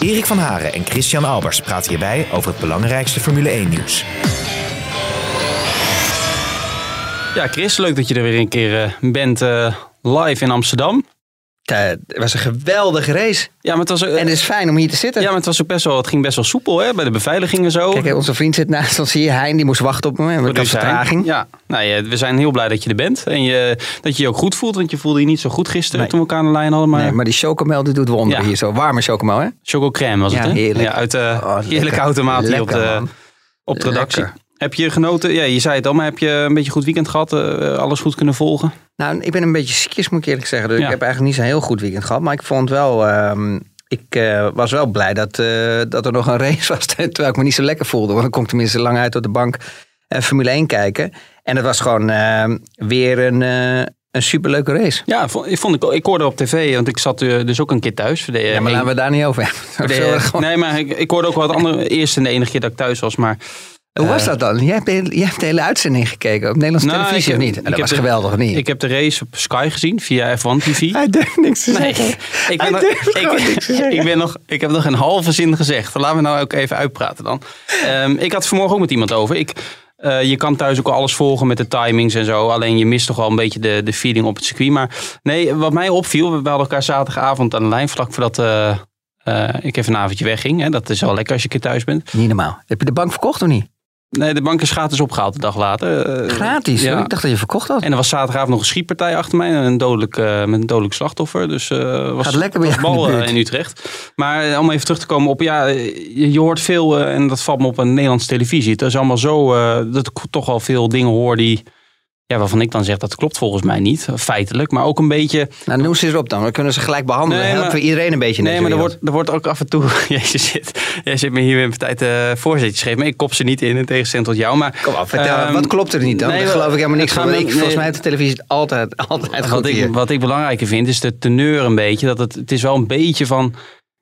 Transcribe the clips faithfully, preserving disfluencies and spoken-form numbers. Erik van Haren en Christian Albers praten hierbij over het belangrijkste Formule één-nieuws. Ja, Chris, leuk dat je er weer een keer uh, bent uh, live in Amsterdam. Ja, het was een geweldige race. Ja, maar het was ook, en het is fijn om hier te zitten. Ja, maar het, was ook best wel, het ging best wel soepel hè, bij de beveiliging en zo. Kijk, onze vriend zit naast ons hier, Hein, die moest wachten op me. Wat is vertraging? Ja, nou ja, we zijn heel blij dat je er bent. En je, dat je je ook goed voelt, want je voelde je niet zo goed gisteren nee. toen we elkaar aan de lijn hadden. Maar... Nee, maar die chocomel die doet wonderen ja. hier zo. Warme chocomel hè? Chococrème was ja, het hè? Heerlijk. Ja, uit de oh, heerlijke automaat hier op de, op de redactie. Lekker. Heb je genoten? Ja, je zei het al, maar heb je een beetje goed weekend gehad? Uh, alles goed kunnen volgen? Nou, ik ben een beetje ziekjes, moet ik eerlijk zeggen. Dus ja. Ik heb eigenlijk niet zo'n heel goed weekend gehad. Maar ik vond wel... Uh, ik uh, was wel blij dat, uh, dat er nog een race was. Terwijl ik me niet zo lekker voelde. Want dan kon ik tenminste lang uit op de bank uh, Formule één kijken. En dat was gewoon uh, weer een... Uh, Een superleuke race. Ja, vond ik, ik hoorde op tv, want ik zat dus ook een keer thuis. De, ja, maar laten we daar niet over hebben. De, gewoon... Nee, maar ik, ik hoorde ook wat andere. Eerst en de enige keer dat ik thuis was, maar... Hoe uh, was dat dan? Jij hebt, jij hebt de hele uitzending gekeken op Nederlandse nou, televisie heb, of niet? En dat was de, geweldig, of niet? Ik heb de race op Sky gezien, via F één T V. Hij durft niks te nee, zeggen. Ik ben nog, ik, niks te ik, ben nog, ik heb nog een halve zin gezegd. Laten we nou ook even uitpraten dan. Um, ik had vanmorgen ook met iemand over. Ik... Uh, je kan thuis ook alles volgen met de timings en zo. Alleen je mist toch wel een beetje de, de feeling op het circuit. Maar nee, wat mij opviel, we hadden elkaar zaterdagavond aan de lijn vlak voordat uh, uh, ik even een avondje wegging. Hè. Dat is wel lekker als je een keer thuis bent. Niet normaal. Heb je de bank verkocht of niet? Nee, de bank is gratis opgehaald de dag later. Uh, gratis? Ja. Ik dacht dat je verkocht had. En er was zaterdagavond nog een schietpartij achter mij. Een dodelijk, uh, met een dodelijk slachtoffer. Dus uh, was, gaat lekker was bal in, in Utrecht. Maar om even terug te komen op... Ja, je, je hoort veel, uh, en dat valt me op aan Nederlandse televisie. Het is allemaal zo uh, dat ik toch al veel dingen hoor die... Ja, waarvan ik dan zeg, dat klopt volgens mij niet. Feitelijk, maar ook een beetje... Nou, noem ze erop dan. Dan kunnen ze gelijk behandelen. Nee, helpen we iedereen een beetje. Nee, maar er wordt, er wordt ook af en toe... Jezus, zit, jij zit me hier weer een tijd uh, voorzetjes geven. Maar ik kop ze niet in, in tegenstelling tot jou. Maar, Kom op, vertel, um, wat klopt er niet dan? Nee, daar geloof ik helemaal niks van. Ik, nee, volgens mij heeft de televisie altijd, altijd goed hier. Wat ik belangrijker vind, is de teneur een beetje. Dat het, het is wel een beetje van...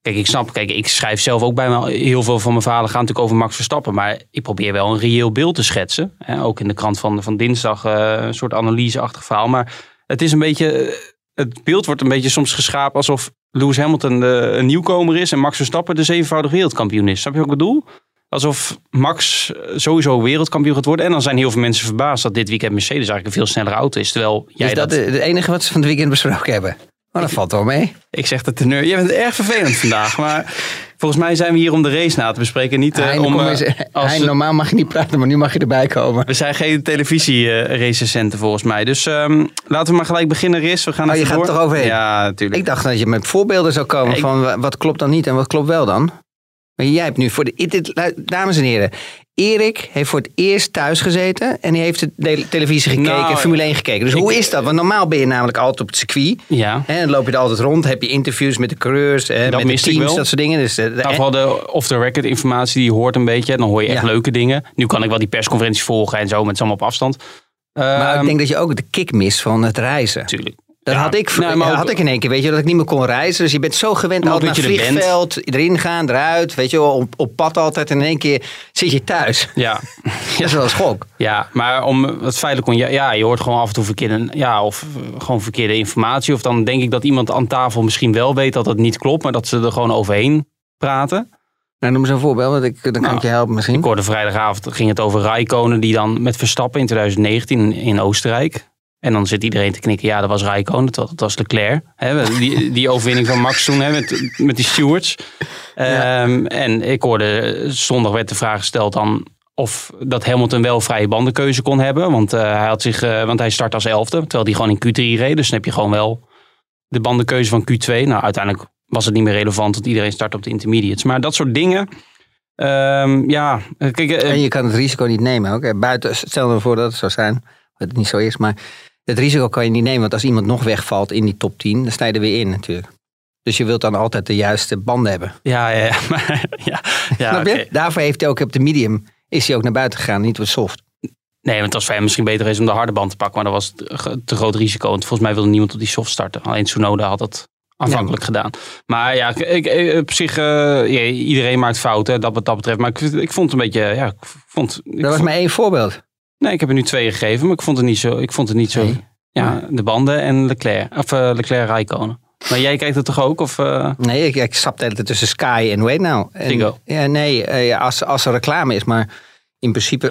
Kijk, ik snap, kijk, ik schrijf zelf ook bij me heel veel van mijn verhalen gaan natuurlijk over Max Verstappen. Maar ik probeer wel een reëel beeld te schetsen. Hè? Ook in de krant van, van dinsdag uh, een soort analyseachtig verhaal. Maar het is een beetje, het beeld wordt een beetje soms geschapen alsof Lewis Hamilton uh, een nieuwkomer is en Max Verstappen de zevenvoudig wereldkampioen is. Snap je wat ik bedoel? Alsof Max sowieso wereldkampioen gaat worden. En dan zijn heel veel mensen verbaasd dat dit weekend Mercedes eigenlijk een veel snellere auto is. Terwijl jij is dat, dat... het enige wat ze van het weekend besproken hebben? Maar dat valt wel mee. Ik zeg de teneur. Je bent erg vervelend vandaag. Maar volgens mij zijn we hier om de race na te bespreken. Niet uh, Heine, om. Uh, eens, als Heine, normaal mag je niet praten, maar nu mag je erbij komen. We zijn geen televisie-recensenten uh, volgens mij. Dus um, laten we maar gelijk beginnen, Riz. We gaan oh, je gaat er toch overheen? Ja, natuurlijk. Ik dacht dat je met voorbeelden zou komen. Ik... van wat klopt dan niet en wat klopt wel dan. Maar jij hebt nu voor de. Dames en heren. Erik heeft voor het eerst thuis gezeten en die heeft de televisie gekeken, nou, Formule één gekeken. Dus ik, hoe is dat? Want normaal ben je namelijk altijd op het circuit. Ja. Hè, dan loop je er altijd rond, heb je interviews met de coureurs, hè, met de teams, dat soort dingen. Dus de, de, nou, de off-the-record informatie die je hoort een beetje, dan hoor je echt ja. leuke dingen. Nu kan ik wel die persconferenties volgen en zo, met het allemaal op afstand. Maar um, ik denk dat je ook de kick mist van het reizen. Tuurlijk. Dat ja, had, ik, nou, maar ook, had ik in één keer, weet je, dat ik niet meer kon reizen. Dus je bent zo gewend altijd naar het vliegveld, er erin gaan, eruit, weet je wel, op, op pad altijd. En in één keer zit je thuis. Ja. Dat is wel een schok. Ja, maar om het feitelijk kon, ja, ja, je hoort gewoon af en toe verkeerde, ja, of gewoon verkeerde informatie. Of dan denk ik dat iemand aan tafel misschien wel weet dat het niet klopt, maar dat ze er gewoon overheen praten. Nou, noem eens een voorbeeld, want ik, dan kan nou, ik je helpen misschien. Ik hoorde vrijdagavond, ging het over Räikkönen die dan met Verstappen in twintig negentien in Oostenrijk... En dan zit iedereen te knikken. Ja, dat was Räikkönen, dat was Leclerc. He, die, die overwinning van Max toen he, met, met die stewards. Ja. Um, en ik hoorde, zondag werd de vraag gesteld dan of dat Hamilton wel vrije bandenkeuze kon hebben. Want, uh, hij, had zich, uh, want hij start als elfde, terwijl hij gewoon in Q drie reed. Dus dan heb je gewoon wel de bandenkeuze van Q twee. Nou, uiteindelijk was het niet meer relevant, want iedereen start op de intermediates. Maar dat soort dingen... Um, ja, kijk, uh, en je kan het risico niet nemen. Okay? Buiten, stel je voor dat het zou zijn, dat het niet zo is, maar... Het risico kan je niet nemen, want als iemand nog wegvalt in die top tien, dan sta je er weer in natuurlijk. Dus je wilt dan altijd de juiste banden hebben. Ja, ja, ja. Maar, ja, ja snap je? Okay. Daarvoor heeft hij ook op de medium, is hij ook naar buiten gegaan, niet op soft. Nee, want als voor hem misschien beter is om de harde band te pakken. Maar dat was te, te groot risico. Want volgens mij wilde niemand op die soft starten. Alleen Tsunoda had dat aanvankelijk ja. gedaan. Maar ja, ik, ik, op zich, uh, ja, iedereen maakt fouten dat wat dat betreft. Maar ik, ik vond het een beetje... Ja, ik vond, ik dat was vond, maar één voorbeeld. Nee, ik heb er nu twee gegeven. Maar ik vond het niet zo... Ik vond het niet nee. zo ja, ja, de banden en Leclerc. Of uh, Leclerc Räikkönen. Maar jij kijkt het toch ook? Of, uh... Nee, ik, ik stap altijd tussen Sky en Wait Now. En, ja, nee, uh, ja, als, als er reclame is, maar... In principe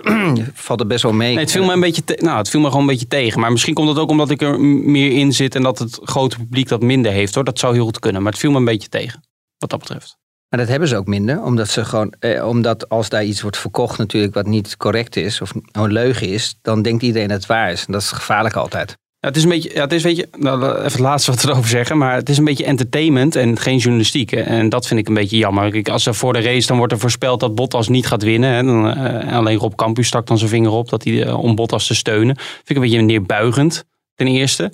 valt het best wel mee. Nee, het viel me een beetje te- nou, het viel me gewoon een beetje tegen. Maar misschien komt dat ook omdat ik er meer in zit... en dat het grote publiek dat minder heeft. Hoor. Dat zou heel goed kunnen. Maar het viel me een beetje tegen, wat dat betreft. Maar dat hebben ze ook minder. Omdat, ze gewoon, eh, omdat als daar iets wordt verkocht natuurlijk wat niet correct is... of een leugen is, dan denkt iedereen dat het waar is. En dat is gevaarlijk altijd. Ja, het is een beetje, ja, het is, weet je, nou, even het laatste wat we erover zeggen, maar het is een beetje entertainment en geen journalistiek. Hè? En dat vind ik een beetje jammer. Kijk, als er voor de race dan wordt er voorspeld dat Bottas niet gaat winnen. Hè? Dan, uh, alleen Rob Campus stak dan zijn vinger op dat hij, uh, om Bottas te steunen. Vind ik een beetje neerbuigend, ten eerste.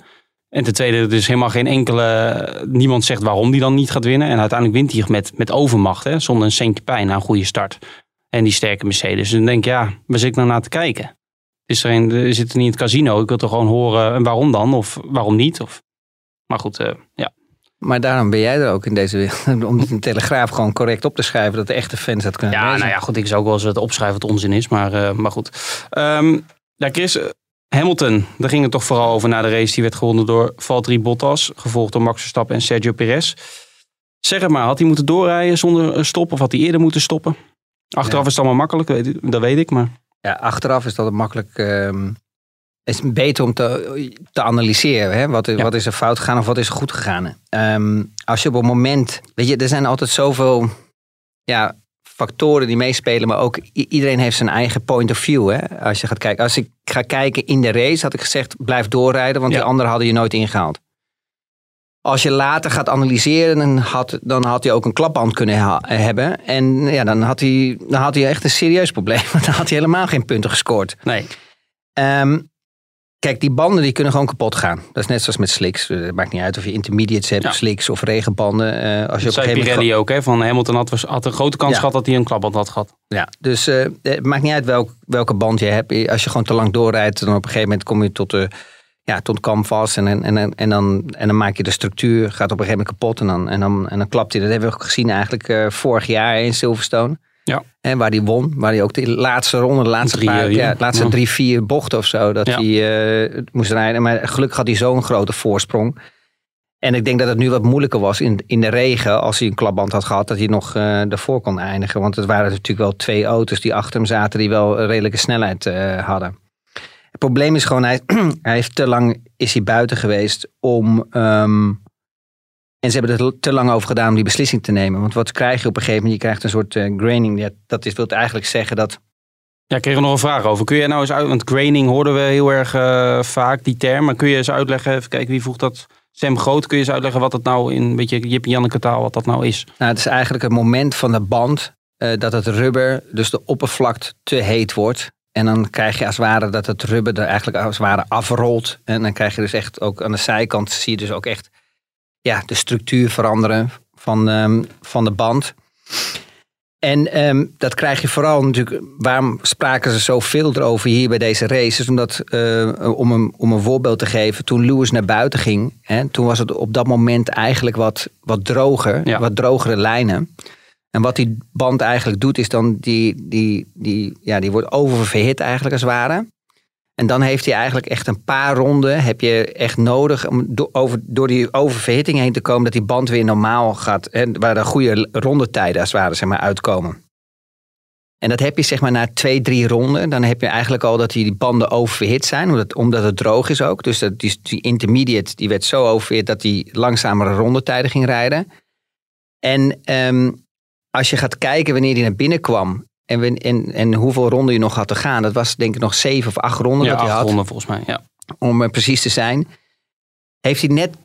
En ten tweede, er is helemaal geen enkele... Niemand zegt waarom hij dan niet gaat winnen. En uiteindelijk wint hij met, met overmacht, hè? Zonder een centje pijn na een goede start. En die sterke Mercedes. En dan denk ik, ja, waar zit ik nou naar te kijken? Is er een, er zit er niet in het casino. Ik wil toch gewoon horen en waarom dan? Of waarom niet? Of, maar goed, uh, ja. Maar daarom ben jij er ook in deze wereld. Om de Telegraaf gewoon correct op te schrijven. Dat de echte fans dat kunnen ja, lezen. Nou ja, goed. Ik zou ook wel eens wat opschrijven wat onzin is. Maar, uh, maar goed. Um, ja, Chris, Hamilton. Daar ging het toch vooral over na de race. Die werd gewonnen door Valtteri Bottas. Gevolgd door Max Verstappen en Sergio Perez. Zeg het maar. Had hij moeten doorrijden zonder stop? Of had hij eerder moeten stoppen? Achteraf ja. is het allemaal makkelijk. Dat weet ik, maar... Ja, achteraf is dat het makkelijk. Um, is beter om te, te analyseren. Hè? Wat, ja. wat is er fout gegaan of wat is er goed gegaan? Um, als je op een moment. Weet je, er zijn altijd zoveel ja, factoren die meespelen. Maar ook iedereen heeft zijn eigen point of view. Hè? Als je gaat kijken. Als ik ga kijken in de race, had ik gezegd: blijf doorrijden, want ja. die anderen hadden je nooit ingehaald. Als je later gaat analyseren, dan had, dan had hij ook een klapband kunnen ha- hebben. En ja, dan, had hij, dan had hij echt een serieus probleem. Want dan had hij helemaal geen punten gescoord. Nee. Um, kijk, die banden die kunnen gewoon kapot gaan. Dat is net zoals met slicks. Het maakt niet uit of je intermediates hebt, ja. slicks of regenbanden. Uh, als je dat op zei Pirelli moment... ook, hè? Van Hamilton had, had een grote kans ja. gehad dat hij een klapband had gehad. Ja, dus uh, het maakt niet uit welk, welke band je hebt. Als je gewoon te lang doorrijdt, dan op een gegeven moment kom je tot... de uh, Ja, tot kam vast en, en, en, en, dan, en dan maak je de structuur, gaat op een gegeven moment kapot en dan, en dan, en dan klapt hij. Dat hebben we ook gezien eigenlijk uh, vorig jaar in Silverstone. Ja. En waar hij won, waar hij ook de laatste ronde, de laatste drie, paar, uh, ja, de laatste ja. drie, vier bochten of zo, dat ja. hij uh, moest rijden. Maar gelukkig had hij zo'n grote voorsprong. En ik denk dat het nu wat moeilijker was in, in de regen, als hij een klapband had gehad, dat hij nog uh, daarvoor kon eindigen. Want het waren natuurlijk wel twee auto's die achter hem zaten, die wel redelijke snelheid uh, hadden. Het probleem is gewoon, hij, hij heeft te lang is hij buiten geweest om... Um, en ze hebben er te lang over gedaan om die beslissing te nemen. Want wat krijg je op een gegeven moment? Je krijgt een soort uh, graining. Dat, dat is, wil eigenlijk zeggen dat... Ja, ik kreeg er nog een vraag over. Kun jij nou eens uit... Want graining hoorden we heel erg uh, vaak, die term. Maar kun je eens uitleggen, even kijken wie vroeg dat... Sam Groot, kun je eens uitleggen wat dat nou in een beetje Jip en Janneke taal, wat dat nou is? Nou, het is eigenlijk het moment van de band uh, dat het rubber, dus de oppervlakte, te heet wordt... En dan krijg je als het ware dat het rubber er eigenlijk als het ware afrolt. En dan krijg je dus echt ook aan de zijkant zie je dus ook echt ja, de structuur veranderen van, um, van de band. En um, dat krijg je vooral natuurlijk, waarom spraken ze zoveel erover hier bij deze races? Omdat, uh, om, een, om een voorbeeld te geven, toen Lewis naar buiten ging, hè, toen was het op dat moment eigenlijk wat, wat droger, ja. wat drogere lijnen. En wat die band eigenlijk doet, is dan die, die, die, ja, die wordt oververhit eigenlijk als het ware. En dan heeft hij eigenlijk echt een paar ronden, heb je echt nodig om do- over, door die oververhitting heen te komen, dat die band weer normaal gaat, hè, waar de goede rondetijden als het ware zeg maar, uitkomen. En dat heb je zeg maar na twee, drie ronden, dan heb je eigenlijk al dat die banden oververhit zijn, omdat, omdat het droog is ook. Dus dat, die, die intermediate die werd zo oververhit dat die langzamere rondetijden ging rijden. En... Um, Als je gaat kijken wanneer hij naar binnen kwam en, en, en hoeveel ronden je nog had te gaan. Dat was denk ik nog zeven of acht ronden. Ja, dat hij acht had, ronden volgens mij. Ja. Om precies te zijn. Heeft hij net,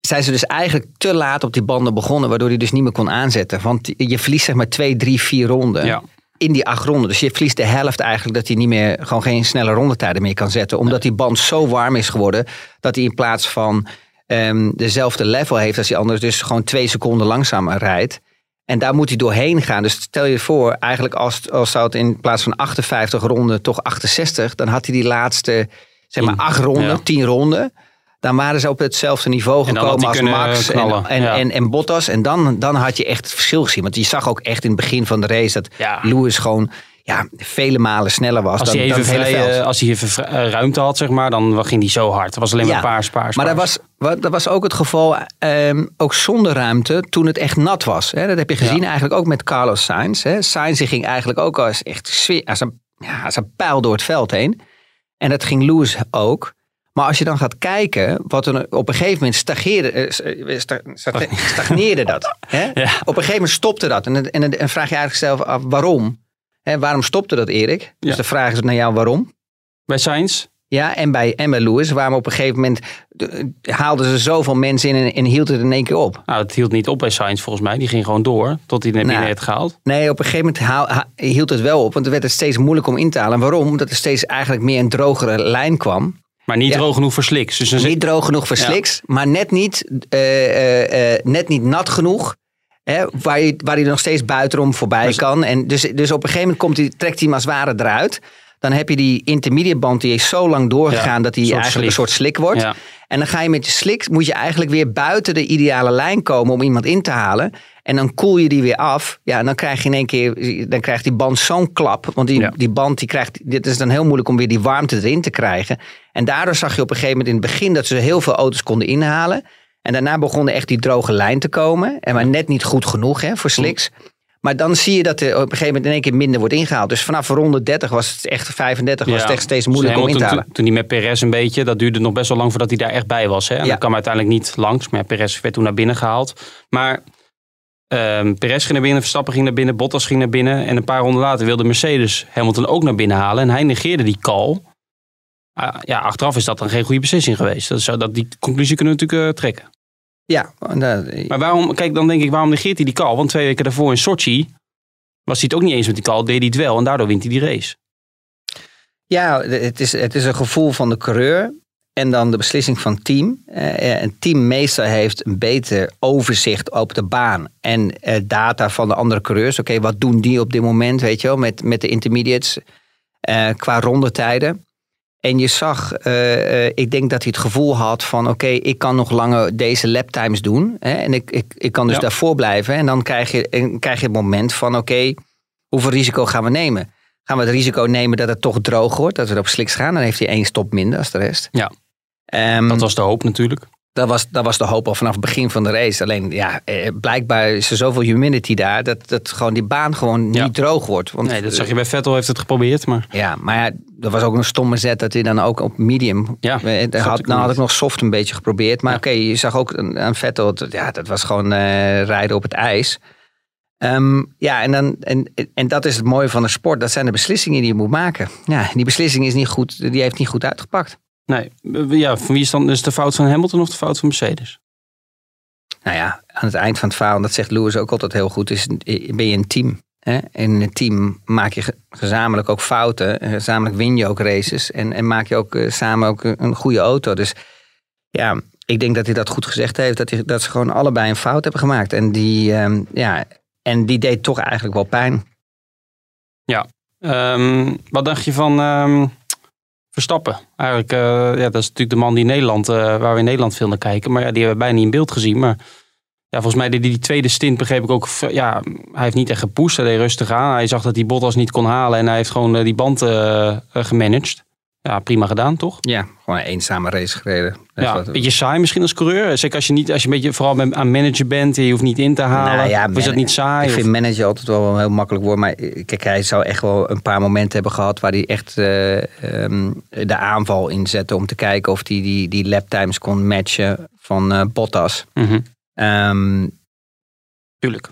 zijn ze dus eigenlijk te laat op die banden begonnen. Waardoor hij dus niet meer kon aanzetten. Want je verliest zeg maar twee, drie, vier ronden ja. in die acht ronden. Dus je verliest de helft eigenlijk dat hij niet meer, gewoon geen snelle rondetijden meer kan zetten. Omdat die band zo warm is geworden dat hij in plaats van... um, dezelfde level heeft als die ander, dus gewoon twee seconden langzamer rijdt. En daar moet hij doorheen gaan. Dus stel je voor, eigenlijk als, als zou het in plaats van achtenvijftig ronden toch achtenzestig, dan had hij die laatste, zeg maar, acht ronden, ja. tien ronden. Dan waren ze op hetzelfde niveau gekomen als Max en, en, ja. en, en Bottas. En dan, dan had je echt het verschil gezien. Want je zag ook echt in het begin van de race dat ja. Lewis gewoon ja, vele malen sneller was. Als dan, hij even, dan het hele vrij, als hij even ruimte had, zeg maar, dan ging hij zo hard. Het was alleen maar ja. paars, paars, maar paars. Maar dat was, dat was ook het geval, um, ook zonder ruimte, toen het echt nat was. Hè? Dat heb je gezien ja. eigenlijk ook met Carlos Sainz. Hè? Sainz ging eigenlijk ook als, echt, als, een, ja, als een pijl door het veld heen. En dat ging Lewis ook. Maar als je dan gaat kijken, wat er op een gegeven moment stagneerde, stagneerde dat. Hè? Ja. Op een gegeven moment stopte dat. En, en, en vraag je eigenlijk zelf af, waarom? Hè, waarom stopte dat, Erik? Dus ja. de vraag is naar jou, waarom? Bij Sainz? Ja, en bij, en bij Lewis. Waarom op een gegeven moment de, haalden ze zoveel mensen in en, en hield het in één keer op? Nou, het hield niet op bij Sainz volgens mij. Die ging gewoon door, tot hij het binnen heeft gehaald. Nee, op een gegeven moment haal, ha, hield het wel op. Want dan werd het steeds moeilijk om in te halen. En waarom? Omdat er steeds eigenlijk meer een drogere lijn kwam. Maar niet ja. droog genoeg voor sliks. Dus niet zit... droog genoeg voor sliks, ja. maar net niet, uh, uh, uh, net niet nat genoeg. Hè, waar, je, waar hij er nog steeds buitenom voorbij dus... kan. En dus, dus op een gegeven moment komt die, trekt hij hem als het ware eruit. Dan heb je die intermediate band die is zo lang doorgegaan ja, dat hij eigenlijk slik. een soort slik wordt. Ja. En dan ga je met je slik, moet je eigenlijk weer buiten de ideale lijn komen om iemand in te halen. En dan koel je die weer af. Ja, en dan krijg je in één keer, dan krijgt die band zo'n klap. Want die, ja. die band, die krijgt, dit is dan heel moeilijk om weer die warmte erin te krijgen. En daardoor zag je op een gegeven moment in het begin dat ze heel veel auto's konden inhalen. En daarna begonnen echt die droge lijn te komen. En maar net niet goed genoeg hè, voor sliks. Maar dan zie je dat er op een gegeven moment in één keer minder wordt ingehaald. Dus vanaf ronde dertig was het echt, vijfendertig was ja. het echt steeds moeilijk dus om in te halen. Toen, toen die met Perez een beetje, dat duurde nog best wel lang voordat hij daar echt bij was. Hè? En ja. dat kwam uiteindelijk niet langs. Maar ja, Perez werd toen naar binnen gehaald. Maar um, Perez ging naar binnen, Verstappen ging naar binnen, Bottas ging naar binnen. En een paar ronden later wilde Mercedes Hamilton ook naar binnen halen. En hij negeerde die call. Uh, ja, achteraf is dat dan geen goede beslissing geweest. Dat zou, dat, die conclusie kunnen we natuurlijk uh, trekken. Ja, dat... maar waarom, kijk, dan denk ik, waarom negeert hij die call? Want twee weken daarvoor in Sochi was hij het ook niet eens met die call, deed hij het wel en daardoor wint hij die race. Ja, het is, het is een gevoel van de coureur en dan de beslissing van het team. Uh, een team meestal heeft een beter overzicht op de baan en uh, data van de andere coureurs. Oké, okay, wat doen die op dit moment, weet je wel, met, met de intermediates uh, qua rondetijden? En je zag, uh, uh, ik denk dat hij het gevoel had van... oké, okay, ik kan nog langer deze laptimes doen. Hè, en ik, ik, ik kan dus ja. daarvoor blijven. En dan krijg je, en krijg je het moment van... oké, okay, hoeveel risico gaan we nemen? Gaan we het risico nemen dat het toch droog wordt? Dat we op sliks gaan? Dan heeft hij één stop minder als de rest. Ja, um, dat was de hoop natuurlijk. Dat was, dat was de hoop al vanaf het begin van de race. Alleen, ja, eh, blijkbaar is er zoveel humidity daar... dat, dat gewoon die baan gewoon ja. niet droog wordt. Want, nee, dat zag je bij Vettel, heeft het geprobeerd. Maar... Ja, maar ja, dat was ook een stomme zet dat hij dan ook op medium... Ja, eh, had, nou had ik nog soft een beetje geprobeerd. Maar ja. oké, okay, je zag ook aan Vettel... Dat, ja, dat was gewoon uh, rijden op het ijs. Um, ja, en, dan, en, en dat is het mooie van de sport. Dat zijn de beslissingen die je moet maken. Ja, die beslissing is niet goed, die heeft niet goed uitgepakt. Nee, ja, van wie is dan dus de fout van Hamilton of de fout van Mercedes? Nou ja, aan het eind van het verhaal, en dat zegt Lewis ook altijd heel goed, is, ben je een team. Hè? En in een team maak je gezamenlijk ook fouten, gezamenlijk win je ook races en, en maak je ook samen ook een goede auto. Dus ja, ik denk dat hij dat goed gezegd heeft, dat, hij, dat ze gewoon allebei een fout hebben gemaakt. En die, um, ja, en die deed toch eigenlijk wel pijn. Ja, um, wat dacht je van... Um... Verstappen. Eigenlijk, uh, ja, dat is natuurlijk de man die in Nederland, uh, waar we in Nederland veel naar kijken. Maar ja, die hebben we bijna niet in beeld gezien. Maar ja, volgens mij deed die, die tweede stint, begreep ik ook. Ja, hij heeft niet echt gepusht. Hij deed rustig aan. Hij zag dat hij Bottas niet kon halen. En hij heeft gewoon uh, die band uh, uh, gemanaged. Ja, prima gedaan, toch? Ja, gewoon een eenzame race gereden. Ja, een beetje saai misschien als coureur. Zeker als je, niet, als je een beetje vooral met, aan manager bent. Je hoeft niet in te halen. Nou ja, man- is dat niet saai? Ik vind of? manager altijd wel een heel makkelijk woord. Maar kijk, hij zou echt wel een paar momenten hebben gehad... waar hij echt uh, um, de aanval in zette... om te kijken of hij die, die, die laptimes kon matchen van uh, Bottas. Mm-hmm. Um, Tuurlijk.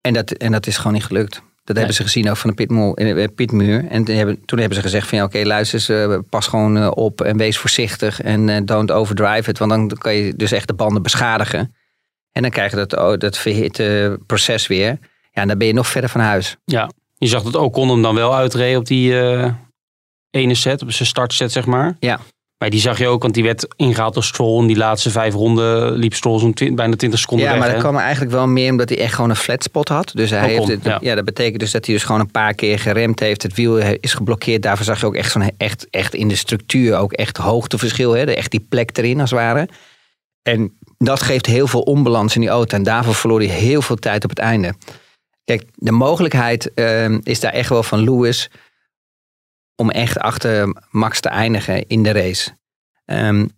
En dat, en dat is gewoon niet gelukt. Dat nee. hebben ze gezien ook van de pitmuur. pitmuur. En toen hebben, toen hebben ze gezegd van ja, oké, okay, luister, uh, pas gewoon uh, op en wees voorzichtig. En uh, don't overdrive it, want dan kan je dus echt de banden beschadigen. En dan krijg je dat, oh, dat verhitte proces weer. Ja, en dan ben je nog verder van huis. Ja, je zag dat Ocon hem dan wel uitreden op die uh, ene set, op zijn startset zeg maar. Ja. Maar die zag je ook, want die werd ingehaald door Stroll. In die laatste vijf ronden liep Stroll zo'n twi- bijna twintig seconden ja, weg. Ja, maar dat kwam er eigenlijk wel meer omdat hij echt gewoon een flatspot had. Dus hij oh, heeft het, ja. ja, dat betekent dus dat hij dus gewoon een paar keer geremd heeft. Het wiel is geblokkeerd. Daarvoor zag je ook echt zo'n echt, echt in de structuur ook echt hoogteverschil. Hè? Echt die plek erin als het ware. En dat geeft heel veel onbalans in die auto. En daarvoor verloor hij heel veel tijd op het einde. Kijk, de mogelijkheid uh, is daar echt wel van Lewis om echt achter Max te eindigen in de race. Um,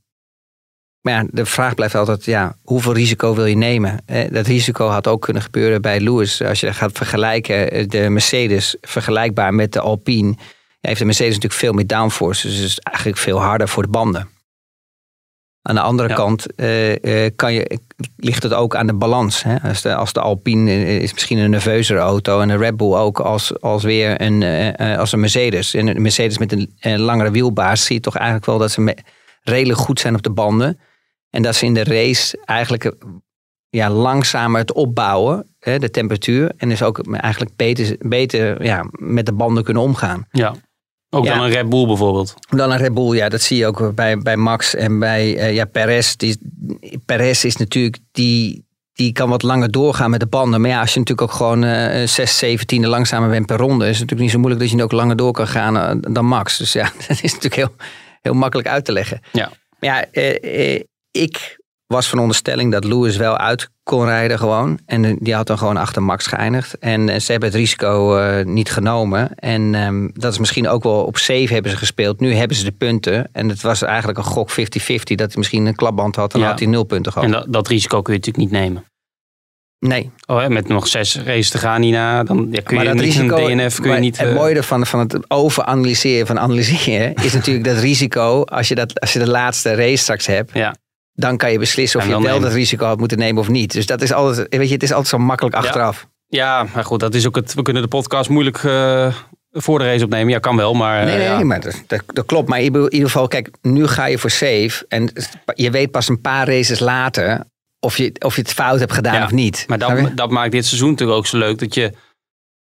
maar ja, de vraag blijft altijd, ja, hoeveel risico wil je nemen? Eh, dat risico had ook kunnen gebeuren bij Lewis. Als je gaat vergelijken, de Mercedes vergelijkbaar met de Alpine, ja, heeft de Mercedes natuurlijk veel meer downforce. Dus het is eigenlijk veel harder voor de banden. Aan de andere ja. kant eh, kan je, ligt het ook aan de balans. Hè? Als, de, als de Alpine is misschien een nerveuzere auto en de Red Bull ook als, als weer een, eh, als een Mercedes. En een Mercedes met een, een langere wielbaas zie je toch eigenlijk wel dat ze me, redelijk goed zijn op de banden. En dat ze in de race eigenlijk ja, langzamer het opbouwen, hè, de temperatuur. En dus ook eigenlijk beter, beter ja, met de banden kunnen omgaan. Ja. Ook ja. dan een Red Bull bijvoorbeeld. Dan een Red Bull, ja. Dat zie je ook bij, bij Max en bij uh, ja, Perez. Die, Perez is natuurlijk, die, die kan wat langer doorgaan met de banden. Maar ja, als je natuurlijk ook gewoon uh, zes, zeventiende langzamer bent per ronde, is het natuurlijk niet zo moeilijk dat je ook langer door kan gaan uh, dan Max. Dus ja, dat is natuurlijk heel, heel makkelijk uit te leggen. Ja. Maar ja, uh, uh, ik was van onderstelling dat Lewis wel uit kon rijden gewoon. En uh, die had dan gewoon achter Max geëindigd. En uh, ze hebben het risico uh, niet genomen. En um, dat is misschien ook wel op safe hebben ze gespeeld. Nu hebben ze de punten. En het was eigenlijk een gok vijftig vijftig dat hij misschien een klapband had. En ja. had hij nul punten gehad. En dat, dat risico kun je natuurlijk niet nemen. Nee. Oh, hè, met nog zes races te gaan hierna, dan ja, kun je niet risico, een D N F... Kun je niet, het uh... mooie ervan, van het overanalyseren van analyseren... is natuurlijk dat risico, als je, dat, als je de laatste race straks hebt... Ja. Dan kan je beslissen of je wel nemen. Dat risico had moeten nemen of niet. Dus dat is altijd, weet je, het is altijd zo makkelijk achteraf. Ja, ja maar goed, dat is ook het. We kunnen de podcast moeilijk uh, voor de race opnemen. Ja, kan wel, maar. Nee, nee, uh, ja. maar dat, dat, dat klopt. Maar in ieder geval, kijk, nu ga je voor safe. En je weet pas een paar races later of je, of je het fout hebt gedaan ja, of niet. Maar dat, dat maakt dit seizoen natuurlijk ook zo leuk. Dat je,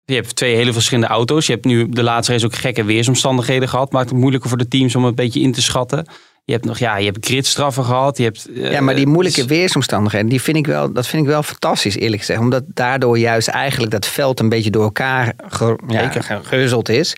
je hebt twee hele verschillende auto's. Je hebt nu de laatste race ook gekke weersomstandigheden gehad. Maakt het moeilijker voor de teams om een beetje in te schatten. Je hebt nog, ja, je hebt gridstraffen gehad. Je hebt, uh, ja, maar die moeilijke weersomstandigheden, die vind ik wel, dat vind ik wel fantastisch, eerlijk gezegd. Omdat daardoor juist eigenlijk dat veld een beetje door elkaar ge, ja, gehuzzeld is.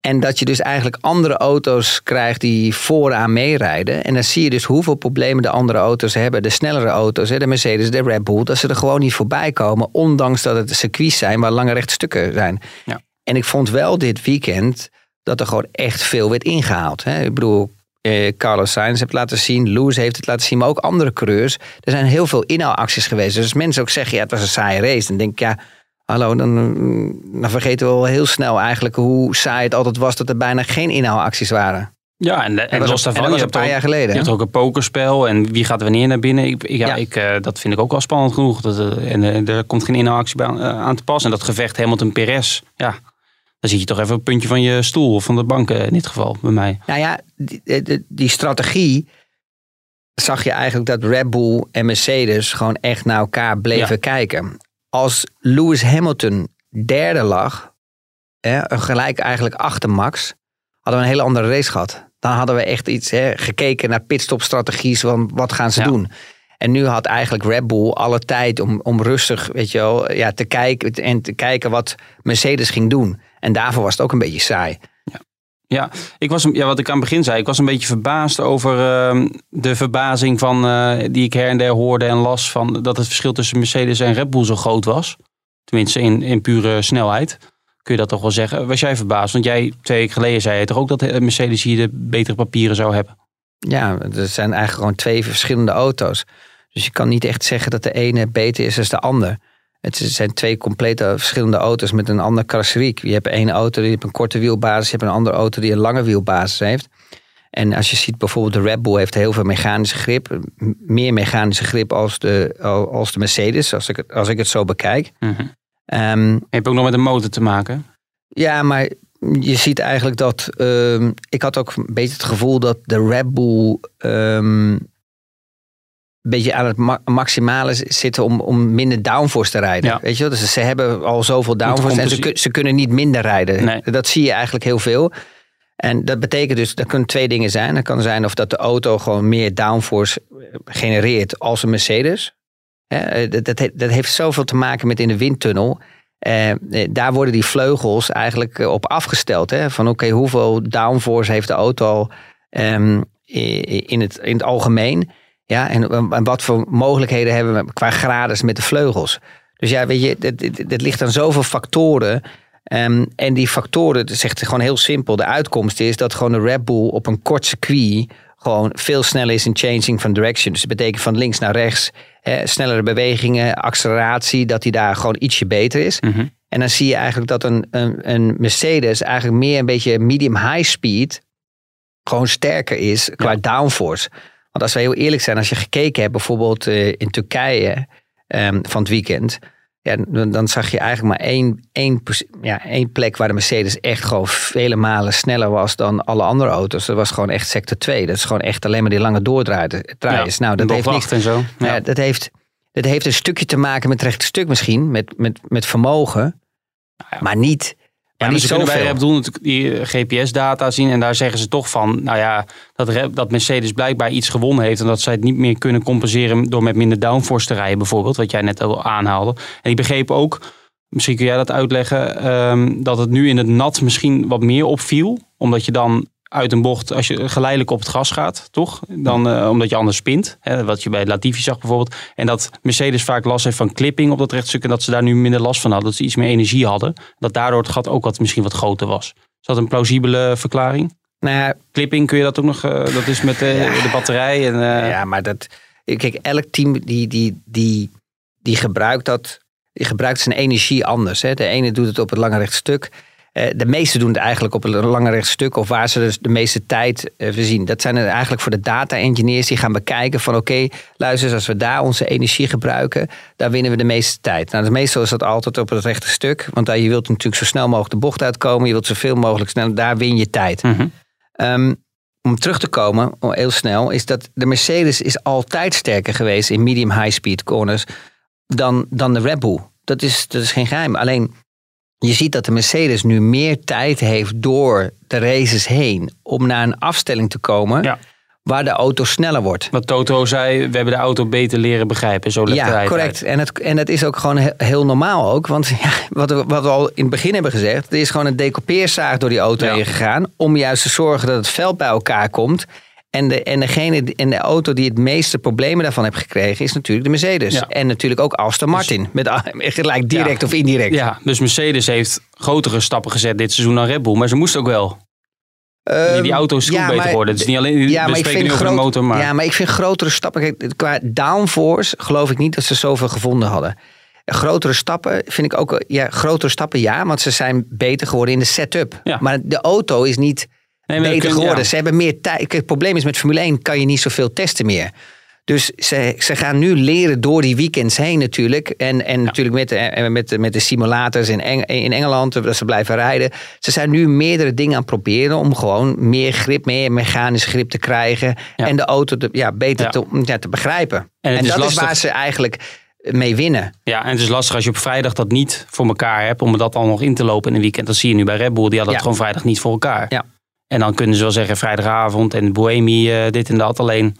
En dat je dus eigenlijk andere auto's krijgt die vooraan meerijden. En dan zie je dus hoeveel problemen de andere auto's hebben. De snellere auto's, de Mercedes, de Red Bull. Dat ze er gewoon niet voorbij komen. Ondanks dat het circuits zijn waar lange rechte stukken zijn. Ja. En ik vond wel dit weekend dat er gewoon echt veel werd ingehaald. Hè? Ik bedoel... Uh, Carlos Sainz heeft laten zien, Lewis heeft het laten zien, maar ook andere coureurs. Er zijn heel veel inhaalacties geweest. Dus als mensen ook zeggen, ja, het was een saaie race. Dan denk ik, ja, hallo, dan, dan vergeten we al heel snel eigenlijk hoe saai het altijd was dat er bijna geen inhaalacties waren. Ja, en, en, en los daarvan, en dat was een paar jaar geleden. Je hebt ook een pokerspel en wie gaat wanneer naar binnen. Ik, ja, ja. Ik, uh, dat vind ik ook wel spannend genoeg. Dat, uh, en uh, er komt geen inhaalactie bij, uh, aan te pas. En dat gevecht Hamilton Perez, ja... Dan zit je toch even een puntje van je stoel of van de bank in dit geval, bij mij. Nou ja, die, die, die strategie zag je eigenlijk dat Red Bull en Mercedes gewoon echt naar elkaar bleven ja. kijken. Als Lewis Hamilton derde lag, hè, gelijk eigenlijk achter Max, hadden we een hele andere race gehad. Dan hadden we echt iets hè, gekeken naar pitstopstrategies, van wat gaan ze ja. doen. En nu had eigenlijk Red Bull alle tijd om, om rustig weet je wel, ja, te kijken en te kijken wat Mercedes ging doen. En daarvoor was het ook een beetje saai. Ja, ja, ik was, ja wat ik aan het begin zei, ik was een beetje verbaasd over uh, de verbazing van, uh, die ik her en der hoorde en las van dat het verschil tussen Mercedes en Red Bull zo groot was. Tenminste in, in pure snelheid. Kun je dat toch wel zeggen? Was jij verbaasd? Want jij twee weken geleden zei je toch ook dat Mercedes hier de betere papieren zou hebben? Ja, er zijn eigenlijk gewoon twee verschillende auto's. Dus je kan niet echt zeggen dat de ene beter is dan de ander. Het zijn twee complete verschillende auto's met een andere karosseriek. Je hebt één auto die heeft een korte wielbasis. Je hebt een andere auto die een lange wielbasis heeft. En als je ziet bijvoorbeeld de Red Bull heeft heel veel mechanische grip. Meer mechanische grip als de, als de Mercedes, als ik, als ik het zo bekijk. Mm-hmm. Um, heb je ook nog met een motor te maken? Ja, maar je ziet eigenlijk dat... Um, ik had ook een beetje het gevoel dat de Red Bull... Um, een beetje aan het ma- maximale zitten om, om minder downforce te rijden. Ja. Weet je wel? Dus ze hebben al zoveel downforce en ze, kun, ze kunnen niet minder rijden. Nee. Dat zie je eigenlijk heel veel. En dat betekent dus, dat kunnen twee dingen zijn. Dat kan zijn of dat de auto gewoon meer downforce genereert als een Mercedes. Eh, dat, dat, dat heeft zoveel te maken met in de windtunnel. Eh, daar worden die vleugels eigenlijk op afgesteld. Hè? Van oké, okay, hoeveel downforce heeft de auto eh, in, het, in het algemeen? Ja, en, en wat voor mogelijkheden hebben we qua grades met de vleugels? Dus ja, weet je, dat, dat, dat ligt aan zoveel factoren. Um, en die factoren, dat zegt gewoon heel simpel. De uitkomst is dat gewoon de Red Bull op een kort circuit gewoon veel sneller is in changing van direction. Dus dat betekent van links naar rechts, hè, snellere bewegingen, acceleratie, dat hij daar gewoon ietsje beter is. Mm-hmm. En dan zie je eigenlijk dat een, een, een Mercedes eigenlijk meer een beetje medium-high speed gewoon sterker is qua ja. downforce. Want als we heel eerlijk zijn, als je gekeken hebt bijvoorbeeld uh, in Turkije um, van het weekend... Ja, dan zag je eigenlijk maar één, één, ja, één plek waar de Mercedes echt gewoon vele malen sneller was dan alle andere auto's. Dat was gewoon echt sector twee. Dat is gewoon echt alleen maar die lange doordraaien. Ja, nou, dat heeft niks en zo. Ja. Ja, dat, heeft, dat heeft een stukje te maken met recht stuk misschien, met, met, met vermogen, maar niet... Maar ja, niet dus zoveel. Wij Red Bull natuurlijk die G P S-data zien en daar zeggen ze toch van, nou ja, dat, dat Mercedes blijkbaar iets gewonnen heeft en dat zij het niet meer kunnen compenseren door met minder downforce te rijden bijvoorbeeld, wat jij net al aanhaalde. En ik begreep ook, misschien kun jij dat uitleggen, um, dat het nu in het nat misschien wat meer opviel, omdat je dan uit een bocht, als je geleidelijk op het gas gaat, toch? Dan, uh, omdat je anders spint. Hè, wat je bij Latifi zag bijvoorbeeld. En dat Mercedes vaak last heeft van clipping op dat rechtstuk. En dat ze daar nu minder last van hadden. Dat ze iets meer energie hadden. Dat daardoor het gat ook wat, misschien wat groter was. Is dat een plausibele verklaring? Nou ja, clipping kun je dat ook nog... Uh, dat is met uh, ja, de batterij. En, uh... ja, maar dat... Kijk, elk team die, die, die, die gebruikt dat... Die gebruikt zijn energie anders. Hè. De ene doet het op het lange rechtstuk... De meesten doen het eigenlijk op een langer rechtstuk of waar ze dus de meeste tijd voorzien. Dat zijn er eigenlijk voor de data engineers die gaan bekijken van oké, okay, luister eens, als we daar onze energie gebruiken, daar winnen we de meeste tijd. Nou, dus meestal is dat altijd op het rechte stuk, want je wilt natuurlijk zo snel mogelijk de bocht uitkomen, je wilt zoveel mogelijk snel, daar win je tijd. Mm-hmm. Um, om terug te komen, heel snel, is dat de Mercedes is altijd sterker geweest in medium-high-speed corners dan, dan de Red Bull. Dat is, dat is geen geheim, alleen... Je ziet dat de Mercedes nu meer tijd heeft door de races heen om naar een afstelling te komen ja. waar de auto sneller wordt. Wat Toto zei, we hebben de auto beter leren begrijpen. Zo legt ja, correct. En, het, en dat is ook gewoon heel normaal ook. Want ja, wat, we, wat we al in het begin hebben gezegd, er is gewoon een decoupeerzaag door die auto ja. heen gegaan om juist te zorgen dat het veld bij elkaar komt. En de, en, degene, en de auto die het meeste problemen daarvan heeft gekregen... is natuurlijk de Mercedes. Ja. En natuurlijk ook Aston Martin. Dus, met gelijk direct ja. of indirect. Ja, dus Mercedes heeft grotere stappen gezet dit seizoen dan Red Bull. Maar ze moest ook wel. Um, die auto is goed ja, beter maar, geworden. Het is niet alleen ja, maar ik vind groot, de motor. Maar... Ja, maar ik vind grotere stappen... Qua downforce geloof ik niet dat ze zoveel gevonden hadden. Grotere stappen vind ik ook... Ja, grotere stappen ja, want ze zijn beter geworden in de setup. Ja. Maar de auto is niet... Nee, beter kunnen, geworden. Ja. Ze hebben meer tijd. Het probleem is met Formule één kan je niet zoveel testen meer. Dus ze, ze gaan nu leren door die weekends heen natuurlijk. En, en ja. natuurlijk met, met, met de simulators in, Eng, in Engeland, dat ze blijven rijden. Ze zijn nu meerdere dingen aan het proberen om gewoon meer grip, meer mechanisch grip te krijgen. Ja. En de auto te, ja, beter ja. Te, ja, te begrijpen. En, en is dat lastig. Is waar ze eigenlijk... mee winnen. Ja, en het is lastig als je op vrijdag dat niet voor elkaar hebt, om dat dan nog in te lopen in een weekend. Dat zie je nu bij Red Bull, die hadden ja. het gewoon vrijdag niet voor elkaar. Ja. En dan kunnen ze wel zeggen vrijdagavond en Bohemi, uh, dit en dat. Alleen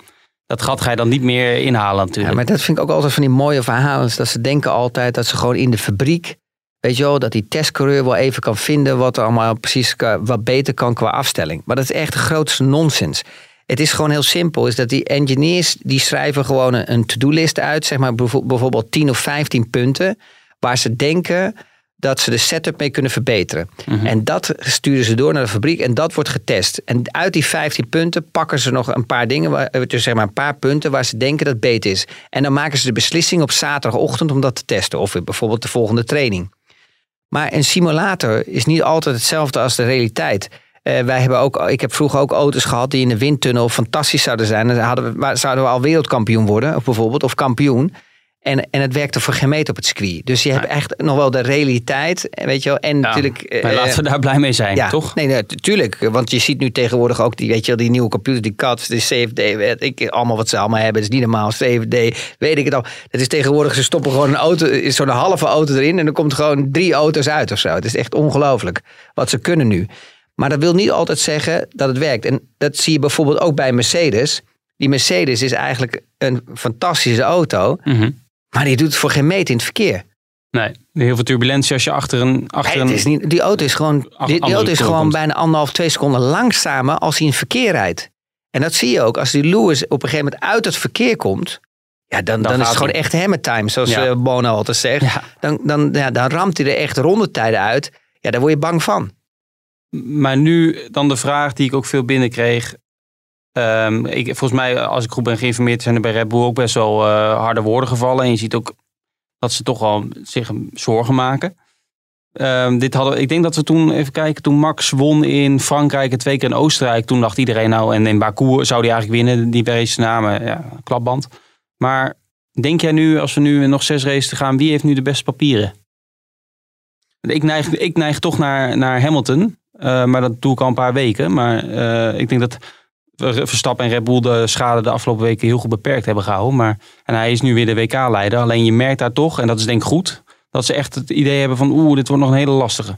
dat gat ga je dan niet meer inhalen natuurlijk. Ja, maar dat vind ik ook altijd van die mooie verhalen. Dat ze denken altijd dat ze gewoon in de fabriek, weet je wel, dat die testcoureur wel even kan vinden wat er allemaal precies wat beter kan qua afstelling. Maar dat is echt de grootste nonsens. Het is gewoon heel simpel. Is dat die engineers die schrijven gewoon een to-do-list uit, zeg maar bijvoorbeeld tien of vijftien punten waar ze denken dat ze de setup mee kunnen verbeteren. Mm-hmm. En dat sturen ze door naar de fabriek en dat wordt getest. En uit die vijftien punten pakken ze nog een paar dingen, dus zeg maar een paar punten waar ze denken dat beter is. En dan maken ze de beslissing op zaterdagochtend om dat te testen. Of bijvoorbeeld de volgende training. Maar een simulator is niet altijd hetzelfde als de realiteit. Uh, wij hebben ook, ik heb vroeger ook auto's gehad die in de windtunnel fantastisch zouden zijn. Dan hadden we, zouden we al wereldkampioen worden, of bijvoorbeeld, of kampioen. En, en het werkte voor geen meter op het circuit. Dus je ja. hebt echt nog wel de realiteit, weet je wel. En ja, natuurlijk... Maar uh, laten we daar blij mee zijn, ja, toch? Nee, nee, tuurlijk. Want je ziet nu tegenwoordig ook die, weet je wel, die nieuwe computers, die C A D's, de C F D, ik, allemaal wat ze allemaal hebben. Het is niet normaal, C F D, weet ik het al. Het is tegenwoordig, ze stoppen gewoon een auto, zo'n halve auto erin en er komt gewoon drie auto's uit of zo. Het is echt ongelooflijk wat ze kunnen nu. Maar dat wil niet altijd zeggen dat het werkt. En dat zie je bijvoorbeeld ook bij Mercedes. Die Mercedes is eigenlijk een fantastische auto. Mm-hmm. Maar die doet voor geen meet in het verkeer. Nee, heel veel turbulentie als je achter een... Achter nee, het is niet, die auto is gewoon, die, die auto is gewoon bijna anderhalf, twee seconden langzamer als hij in verkeer rijdt. En dat zie je ook. Als die Lewis op een gegeven moment uit het verkeer komt... Ja, dan, dan, dan is het gewoon echt hammer time, zoals ja. Bono altijd zegt. Ja. Dan, dan, ja, dan ramt hij er echt rondetijden uit. Ja, daar word je bang van. Maar nu dan de vraag die ik ook veel binnenkreeg. Um, ik, volgens mij, als ik goed ben geïnformeerd, zijn er bij Red Bull ook best wel uh, harde woorden gevallen. En je ziet ook dat ze toch wel zich zorgen maken. Um, dit hadden, ik denk dat we toen, even kijken, toen Max won in Frankrijk en twee keer in Oostenrijk. Toen dacht iedereen nou, en in Baku zou hij eigenlijk winnen. Die race namen, ja, klapband. Maar denk jij nu, als we nu nog zes races te gaan, wie heeft nu de beste papieren? Ik neig, ik neig toch naar, naar Hamilton. Uh, maar dat doe ik al een paar weken. Maar uh, ik denk dat Verstappen en Red Bull de schade de afgelopen weken heel goed beperkt hebben gehouden. Maar, en hij is nu weer de W K-leider. Alleen je merkt daar toch, en dat is denk ik goed, dat ze echt het idee hebben van oeh, dit wordt nog een hele lastige.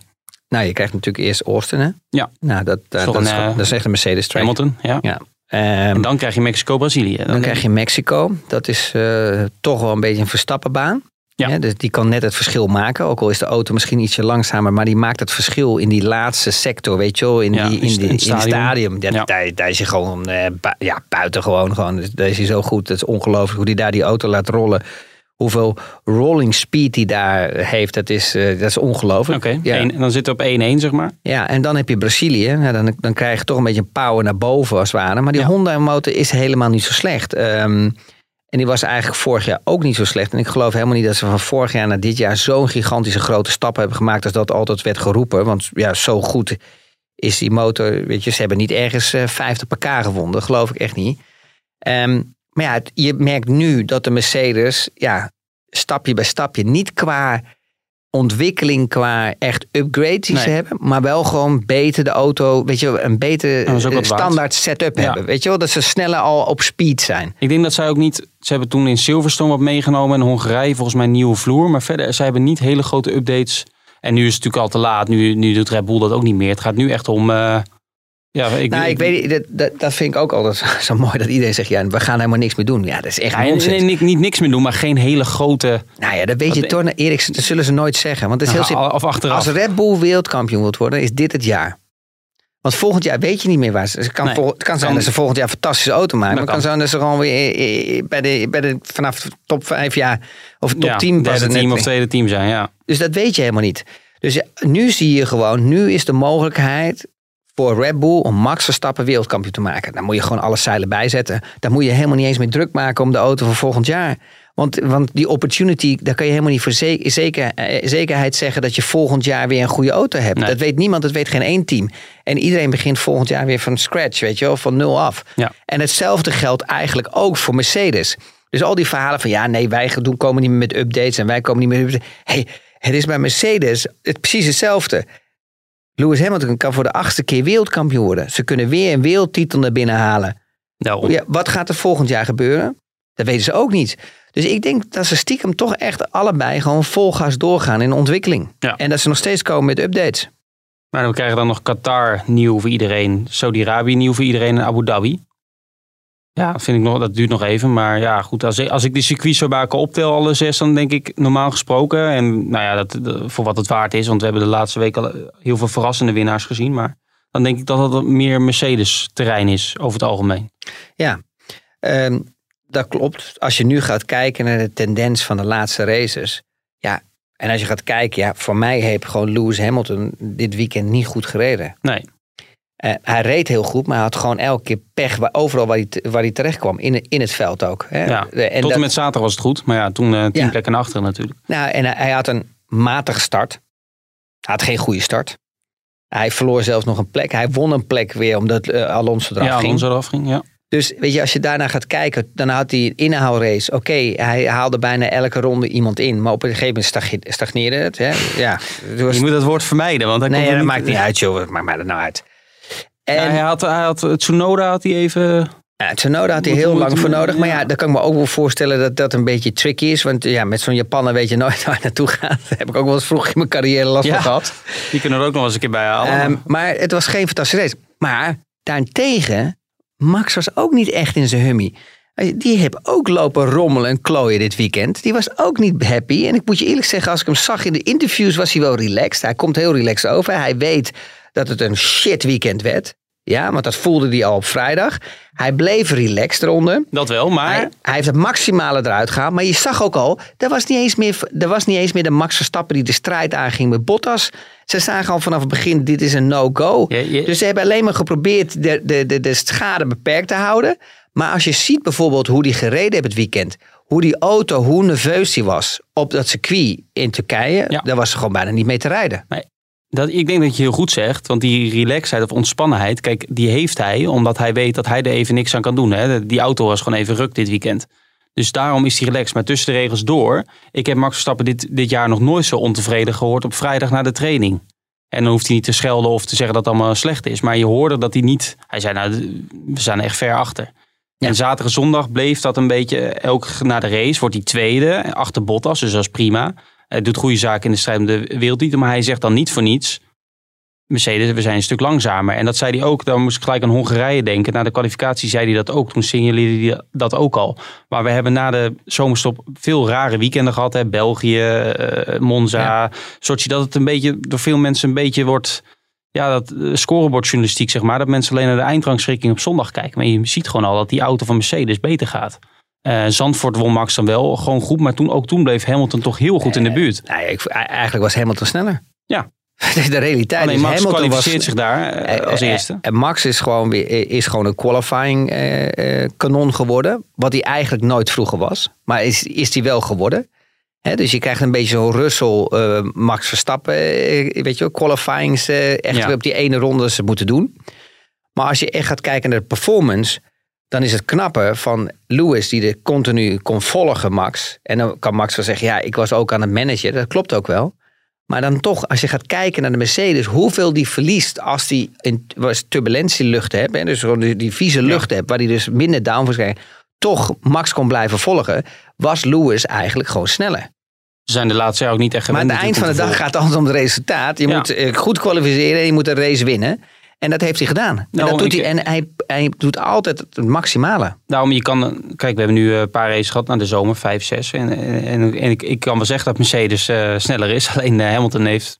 Nou, je krijgt natuurlijk eerst Austin, hè? Ja. Nou, dat, uh, dat, een, is, dat is echt een Mercedes-track. Hamilton, ja. ja. Um, en dan krijg je Mexico-Brazilië. Dan, dan krijg je Mexico. Dat is uh, toch wel een beetje een Verstappenbaan. Ja. Ja, dus die kan net het verschil maken. Ook al is de auto misschien ietsje langzamer. Maar die maakt het verschil in die laatste sector. Weet je wel, in, ja, die, in, in, die, het, in het stadium. Ja, ja. Daar, daar is hij gewoon uh, bu- ja, buitengewoon. Gewoon. Daar is hij zo goed. Het is ongelooflijk hoe hij daar die auto laat rollen. Hoeveel rolling speed hij daar heeft. Dat is, uh, dat is ongelooflijk. Oké, okay. ja. En dan zit het op één-één zeg maar. Ja, en dan heb je Brazilië. Ja, dan, dan krijg je toch een beetje een power naar boven als het ware. Maar die ja. Honda motor is helemaal niet zo slecht. Um, En die was eigenlijk vorig jaar ook niet zo slecht. En ik geloof helemaal niet dat ze van vorig jaar naar dit jaar zo'n gigantische grote stap hebben gemaakt als dat altijd werd geroepen. Want ja, zo goed is die motor. Weet je, ze hebben niet ergens uh, vijftig pk gewonnen. Geloof ik echt niet. Um, maar ja, het, je merkt nu dat de Mercedes ja, stapje bij stapje niet qua ontwikkeling, qua echt upgrade die nee. ze hebben, maar wel gewoon beter de auto, weet je, een beter standaard waard. setup ja. hebben. Weet je wel, dat ze sneller al op speed zijn. Ik denk dat zij ook niet, ze hebben toen in Silverstone wat meegenomen en Hongarije volgens mij een nieuwe vloer, maar verder, zij hebben niet hele grote updates. En nu is het natuurlijk al te laat, nu, nu doet Red Bull dat ook niet meer. Het gaat nu echt om... Uh, ja, ik, nou, ik, ik weet dat, dat, dat vind ik ook altijd zo mooi dat iedereen zegt, ja, we gaan helemaal niks meer doen. Ja, dat is echt ja, nonsens. Nee, niet, niet niks meer doen, maar geen hele grote... Nou ja, dat weet dat je toch, Erik, dat zullen ze nooit zeggen. Want het is heel simpel. Of achteraf. Als Red Bull wereldkampioen wilt worden, is dit het jaar. Want volgend jaar weet je niet meer waar ze... Het kan, nee, vol, het kan zijn dat ze volgend jaar een fantastische auto maken. Maar het kan zijn dat ze gewoon weer bij de, bij de, vanaf de top vijf jaar of top ja, tien... derde team of tweede team zijn, ja. Dus dat weet je helemaal niet. Dus ja, nu zie je gewoon, nu is de mogelijkheid voor Red Bull om Max Verstappen wereldkampioen te maken. Dan moet je gewoon alle zeilen bijzetten. Dan moet je helemaal niet eens meer druk maken om de auto van volgend jaar. Want, want die opportunity, daar kan je helemaal niet voor zeker, zeker, zekerheid zeggen dat je volgend jaar weer een goede auto hebt. Nee. Dat weet niemand, dat weet geen één team. En iedereen begint volgend jaar weer van scratch, weet je wel, van nul af. Ja. En hetzelfde geldt eigenlijk ook voor Mercedes. Dus al die verhalen van ja, nee, wij doen, komen niet meer met updates en wij komen niet meer met updates. Hey, het is bij Mercedes het, precies hetzelfde. Lewis Hamilton kan voor de achtste keer wereldkampioen worden. Ze kunnen weer een wereldtitel naar binnen halen. Nou, ja, wat gaat er volgend jaar gebeuren? Dat weten ze ook niet. Dus ik denk dat ze stiekem toch echt allebei gewoon vol gas doorgaan in ontwikkeling. Ja. En dat ze nog steeds komen met updates. Maar dan krijgen we dan nog Qatar nieuw voor iedereen. Saudi-Arabië nieuw voor iedereen en Abu Dhabi. Ja, dat, vind ik nog, dat duurt nog even. Maar ja, goed, als ik, als ik die circuits zo bij elkaar optel, alle zes, dan denk ik normaal gesproken. En nou ja, dat, dat, voor wat het waard is. Want we hebben de laatste week al heel veel verrassende winnaars gezien. Maar dan denk ik dat dat meer Mercedes-terrein is over het algemeen. Ja, um, dat klopt. Als je nu gaat kijken naar de tendens van de laatste races. Ja, en als je gaat kijken, ja, voor mij heeft gewoon Lewis Hamilton dit weekend niet goed gereden. Nee. Uh, hij reed heel goed, maar hij had gewoon elke keer pech waar, overal waar hij, t- waar hij terecht kwam. In, in het veld ook. Hè. Ja, en tot en dat, met zaterdag was het goed, maar ja, toen uh, tien ja. plekken achter natuurlijk. Nou, en hij, hij had een matige start. Hij had geen goede start. Hij verloor zelfs nog een plek. Hij won een plek weer omdat uh, Alonso eraf ja, ging. Alonso eraf ging, ja. Dus weet je, als je daarna gaat kijken, dan had hij een inhaalrace. Oké, okay, hij haalde bijna elke ronde iemand in. Maar op een gegeven moment stagneerde het. Hè. Ja, het was... Je moet dat woord vermijden. Want dan nee, komt ja, dat niet... maakt niet uit joh. Maakt mij dat nou uit. En ja, hij had, hij had, Tsunoda had hij even Ja, Tsunoda had hij heel lang doen, voor nodig. Maar ja, daar kan ik me ook wel voorstellen dat dat een beetje tricky is. Want ja, met zo'n Japaner weet je nooit waar het naartoe gaat. Daar heb ik ook wel eens vroeg in mijn carrière last van ja, gehad. Die kunnen er ook nog eens een keer bij halen. Um, maar het was geen fantastische race. Maar daarentegen, Max was ook niet echt in zijn hummy. Die heeft ook lopen rommelen en klooien dit weekend. Die was ook niet happy. En ik moet je eerlijk zeggen, als ik hem zag in de interviews was hij wel relaxed. Hij komt heel relaxed over. Hij weet dat het een shit weekend werd. Ja, want dat voelde hij al op vrijdag. Hij bleef relaxed eronder. Dat wel, maar... Hij, hij heeft het maximale eruit gehaald. Maar je zag ook al, er was niet eens meer, er was niet eens meer de Max Verstappen die de strijd aanging met Bottas. Ze zagen al vanaf het begin, dit is een no-go. Ja, ja. Dus ze hebben alleen maar geprobeerd de, de, de, de schade beperkt te houden. Maar als je ziet bijvoorbeeld hoe die gereden heeft het weekend. Hoe die auto, hoe nerveus die was op dat circuit in Turkije. Ja. Daar was ze gewoon bijna niet mee te rijden. Nee. Dat, ik denk dat je heel goed zegt, want die relaxedheid of ontspannenheid, kijk, die heeft hij, omdat hij weet dat hij er even niks aan kan doen. Hè? Die auto was gewoon even ruk dit weekend. Dus daarom is hij relaxed. Maar tussen de regels door, ik heb Max Verstappen dit, dit jaar nog nooit zo ontevreden gehoord op vrijdag na de training. En dan hoeft hij niet te schelden of te zeggen dat het allemaal slecht is. Maar je hoorde dat hij niet, hij zei nou, we staan echt ver achter. Ja. En zaterdag zondag bleef dat een beetje, elke na de race wordt hij tweede, achter Bottas, dus dat is prima. Hij doet goede zaken in de strijd om de wereldtitel. Maar hij zegt dan niet voor niets, Mercedes, we zijn een stuk langzamer. En dat zei hij ook, dan moest ik gelijk aan Hongarije denken. Na de kwalificatie zei hij dat ook, toen signaleerde hij dat ook al. Maar we hebben na de zomerstop veel rare weekenden gehad. Hè? België, uh, Monza, ja. Sochi. Dat het een beetje door veel mensen een beetje wordt... Ja, dat scorebordjournalistiek zeg maar. Dat mensen alleen naar de eindrangschikking op zondag kijken. Maar je ziet gewoon al dat die auto van Mercedes beter gaat. Uh, Zandvoort won Max dan wel gewoon goed, maar toen, ook toen bleef Hamilton toch heel goed in de buurt. Uh, nou, ik, eigenlijk was Hamilton sneller. Ja. De realiteit Alleen, is Max Hamilton kwalificeert was, zich daar uh, als eerste. Uh, uh, uh, Max is gewoon, weer, is gewoon een qualifying uh, uh, kanon geworden, wat hij eigenlijk nooit vroeger was. Maar is, is hij wel geworden. He, dus je krijgt een beetje zo'n Russell, uh, Max Verstappen, uh, weet je wel, qualifyings uh, echt ja. weer op die ene ronde ze moeten doen. Maar als je echt gaat kijken naar de performance... Dan is het knappe van Lewis die de continu kon volgen, Max. En dan kan Max wel zeggen, ja, ik was ook aan het managen. Dat klopt ook wel. Maar dan toch, als je gaat kijken naar de Mercedes, hoeveel die verliest als die een turbulentielucht hebt. Hè, dus gewoon die, die vieze lucht ja. hebt, waar die dus minder downforce krijgt. Toch Max kon blijven volgen, was Lewis eigenlijk gewoon sneller. Ze zijn de laatste jaar ook niet echt gewend. Maar aan het eind van de dag gaat het altijd om het resultaat. Je ja. moet goed kwalificeren en je moet een race winnen. En dat heeft hij gedaan. En, nou, dat doet ik, hij, en hij, hij doet altijd het maximale. Daarom, je kan... Kijk, we hebben nu een paar races gehad na de zomer, vijf, zes. En, en, en ik, ik kan wel zeggen dat Mercedes uh, sneller is. Alleen uh, Hamilton heeft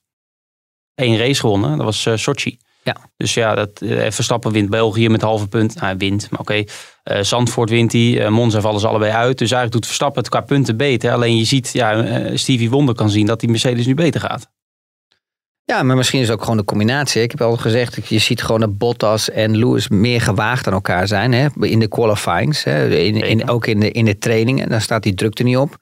één race gewonnen. Dat was uh, Sochi. Ja. Dus ja, dat, uh, Verstappen wint België met halve punt. Nou, hij wint, maar oké. Okay. Uh, Zandvoort wint hij. Uh, Monza vallen ze allebei uit. Dus eigenlijk doet Verstappen het qua punten beter. Alleen je ziet, ja, uh, Stevie Wonder kan zien dat die Mercedes nu beter gaat. Ja, maar misschien is het ook gewoon de combinatie. Ik heb al gezegd, je ziet gewoon dat Bottas en Lewis meer gewaagd aan elkaar zijn. Hè? In de qualifyings, hè? In, in, ook in de, in de trainingen. Dan staat die drukte niet op.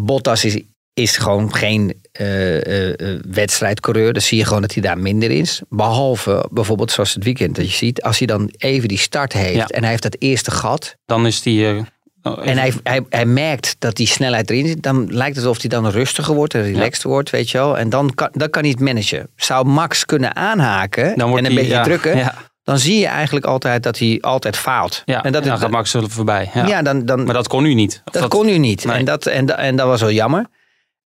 Bottas is, is gewoon geen uh, uh, wedstrijdcoureur. Dan zie je gewoon dat hij daar minder is. Behalve bijvoorbeeld zoals het weekend dat je ziet. Als hij dan even die start heeft ja. en hij heeft dat eerste gat. Dan is die... Uh... Oh, en hij, hij, hij merkt dat die snelheid erin zit. Dan lijkt het alsof hij dan rustiger wordt en relaxed ja. wordt, weet je wel. En dan kan, dan kan hij het managen. Zou Max kunnen aanhaken en een die, beetje ja, drukken... Ja. dan zie je eigenlijk altijd dat hij altijd faalt. Ja, en dat dan is, gaat Max er voorbij. Ja. Ja, dan, dan, maar dat kon u niet. Dat, dat kon u niet. Nee. En, dat, en, en dat was wel jammer.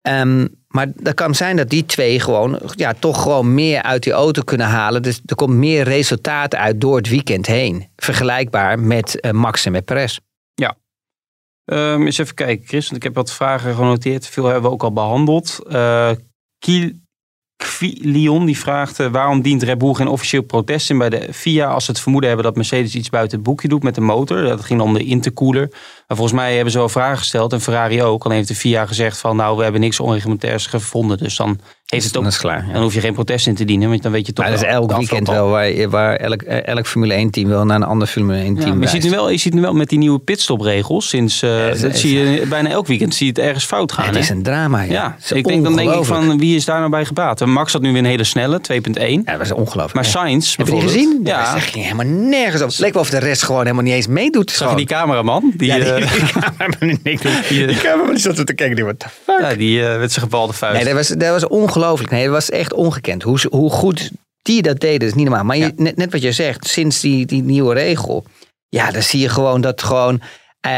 Um, maar dat kan zijn dat die twee gewoon... Ja, toch gewoon meer uit die auto kunnen halen. Dus er komt meer resultaat uit door het weekend heen. Vergelijkbaar met uh, Max en met Perez. Ja. Um, eens even kijken, Chris, want ik heb wat vragen genoteerd. Veel hebben we ook al behandeld. Uh, Quilion die vraagt, uh, waarom dient Red Bull geen officieel protest in bij de F I A... als ze het vermoeden hebben dat Mercedes iets buiten het boekje doet met de motor? Dat ging om de intercooler. Maar volgens mij hebben ze wel vragen gesteld, en Ferrari ook. Alleen heeft de F I A gezegd van, nou, we hebben niks onregulimentairs gevonden. Dus dan, heeft het ook, dat is klaar, ja. dan hoef je geen protest in te dienen, want dan weet je toch... Maar dat is elk weekend wel, waar, waar elk, elk Formule één team wel naar een ander Formule één team ja, maar je ziet, nu wel, je ziet nu wel met die nieuwe pitstopregels, sinds uh, ja, dat is, zie je, bijna elk weekend zie je het ergens fout gaan. Het hè? Is een drama, ja. ja is ik denk, dan denk ik van, wie is daar nou bij gebaat? Max had nu weer een hele snelle, twee punt één. Ja, dat is ongelooflijk. Maar Sainz bijvoorbeeld... Heb je die gezien? Ja. Dat ging helemaal nergens op. Het leek wel of de rest gewoon helemaal niet eens meedoet. Zag je die cameraman? Die, ja, die, uh, die cameraman die, die, die cameraman zat er te kijken, die, what the fuck? Ja, die uh, werd zijn gebalde vuist. Nee, dat was, dat was ongelooflijk. Nee, dat was echt ongekend. Hoe, hoe goed die dat deden, is niet normaal. Maar ja. je, net, net wat je zegt, sinds die, die nieuwe regel... Ja, dan zie je gewoon dat gewoon,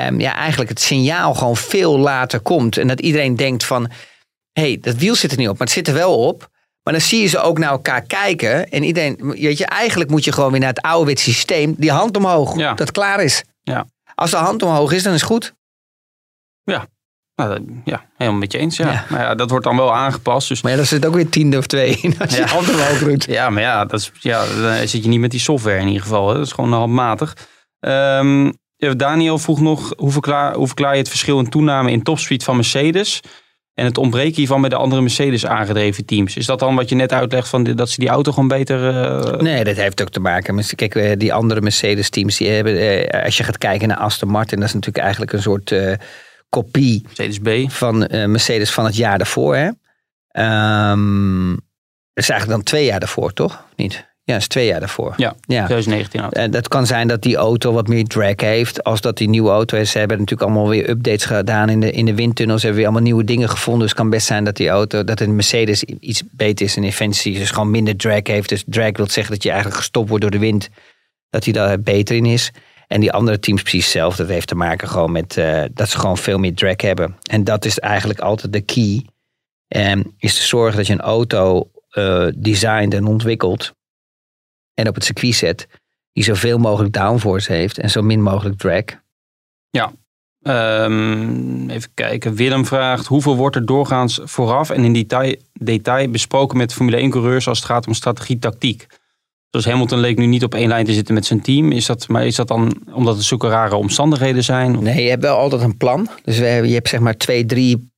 um, ja, eigenlijk het signaal gewoon veel later komt. En dat iedereen denkt van, hé, hey, dat wiel zit er niet op, maar het zit er wel op. Maar dan zie je ze ook naar elkaar kijken. En iedereen, weet je, eigenlijk moet je gewoon weer naar het ouderwets systeem. Die hand omhoog, ja. Dat klaar is. Ja. Als de hand omhoog is, dan is het goed. Ja, nou, dat, ja helemaal met je eens. Ja. Ja. Maar ja, dat wordt dan wel aangepast. Dus... Maar ja, daar zit ook weer tiende of twee in als je ja. hand omhoog doet. Ja, maar ja, dat is, ja, dan zit je niet met die software in ieder geval. Hè. Dat is gewoon handmatig. Um, Daniel vroeg nog, hoe verklaar, hoe verklaar je het verschil in toename in topspeed van Mercedes... En het ontbreken hiervan bij de andere Mercedes aangedreven teams. Is dat dan wat je net uitlegt, van dat ze die auto gewoon beter... Uh... Nee, dat heeft ook te maken met... Kijk, die andere Mercedes teams die hebben... Uh, als je gaat kijken naar Aston Martin, dat is natuurlijk eigenlijk een soort uh, kopie... Mercedes B. Van uh, Mercedes van het jaar daarvoor, hè. Um, dat is eigenlijk dan twee jaar daarvoor, toch? Niet? Ja, dat is twee jaar daarvoor. Ja, ja. twintig negentien auto. Uh, dat kan zijn dat die auto wat meer drag heeft. Als dat die nieuwe auto is. Ze hebben natuurlijk allemaal weer updates gedaan in de, in de windtunnels. Ze hebben weer allemaal nieuwe dingen gevonden. Dus het kan best zijn dat die auto, dat een Mercedes iets beter is in efficiëntie. Dus gewoon minder drag heeft. Dus drag wil zeggen dat je eigenlijk gestopt wordt door de wind. Dat hij daar beter in is. En die andere teams precies hetzelfde. Dat heeft te maken gewoon met uh, dat ze gewoon veel meer drag hebben. En dat is eigenlijk altijd de key. Um, is te zorgen dat je een auto uh, designt en ontwikkelt. En op het circuit zet, die zoveel mogelijk downforce heeft en zo min mogelijk drag. Ja, um, even kijken. Willem vraagt, hoeveel wordt er doorgaans vooraf en in detail, detail besproken met Formule één-coureurs als het gaat om strategie-tactiek? Dus Hamilton leek nu niet op één lijn te zitten met zijn team. Is dat, maar is dat dan omdat het zulke rare omstandigheden zijn? Nee, je hebt wel altijd een plan. Dus we hebben, je hebt zeg maar twee, drie...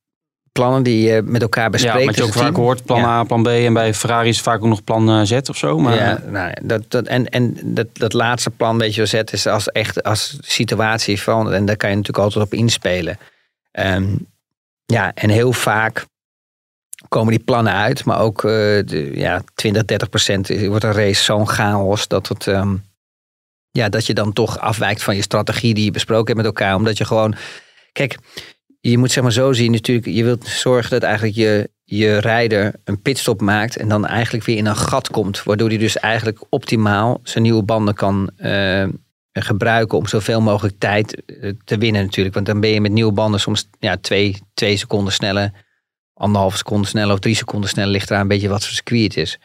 plannen die je met elkaar bespreekt. Ja, wat je ook vaak hoort, plan ja. A, plan B. En bij Ferrari is vaak ook nog plan Z of zo. Maar... Ja, nou, dat, dat, en en dat, dat laatste plan, weet je, Z is als echt als situatie verandert. En daar kan je natuurlijk altijd op inspelen. Um, ja, en heel vaak komen die plannen uit. Maar ook uh, de, ja, twintig, dertig procent wordt een race zo'n chaos dat het... Um, ja, dat je dan toch afwijkt van je strategie die je besproken hebt met elkaar. Omdat je gewoon... Kijk... Je moet zeg maar zo zien natuurlijk, je wilt zorgen dat eigenlijk je, je rijder een pitstop maakt en dan eigenlijk weer in een gat komt. Waardoor hij dus eigenlijk optimaal zijn nieuwe banden kan uh, gebruiken om zoveel mogelijk tijd te winnen natuurlijk. Want dan ben je met nieuwe banden soms ja, twee, twee seconden sneller, anderhalve seconde sneller of drie seconden sneller. Ligt eraan een beetje wat voor circuit het is.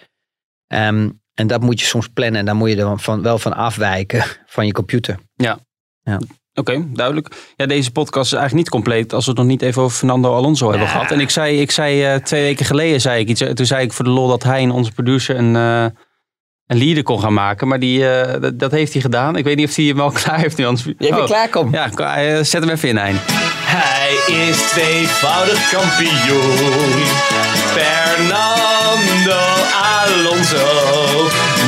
Um, en dat moet je soms plannen en daar moet je er van, wel van afwijken van je computer. Ja, ja. Oké, okay, duidelijk. Ja, deze podcast is eigenlijk niet compleet als we het nog niet even over Fernando Alonso hebben ja. gehad. En ik zei, ik zei uh, twee weken geleden zei ik iets. Toen zei ik voor de lol dat hij en onze producer een, uh, een leader kon gaan maken. Maar die, uh, dat, dat heeft hij gedaan. Ik weet niet of hij hem al klaar heeft nu. Anders... Je bent oh. klaar, kom. Ja, uh, zet hem even in, Hein. Hij is tweevoudig kampioen. Fernando Alonso.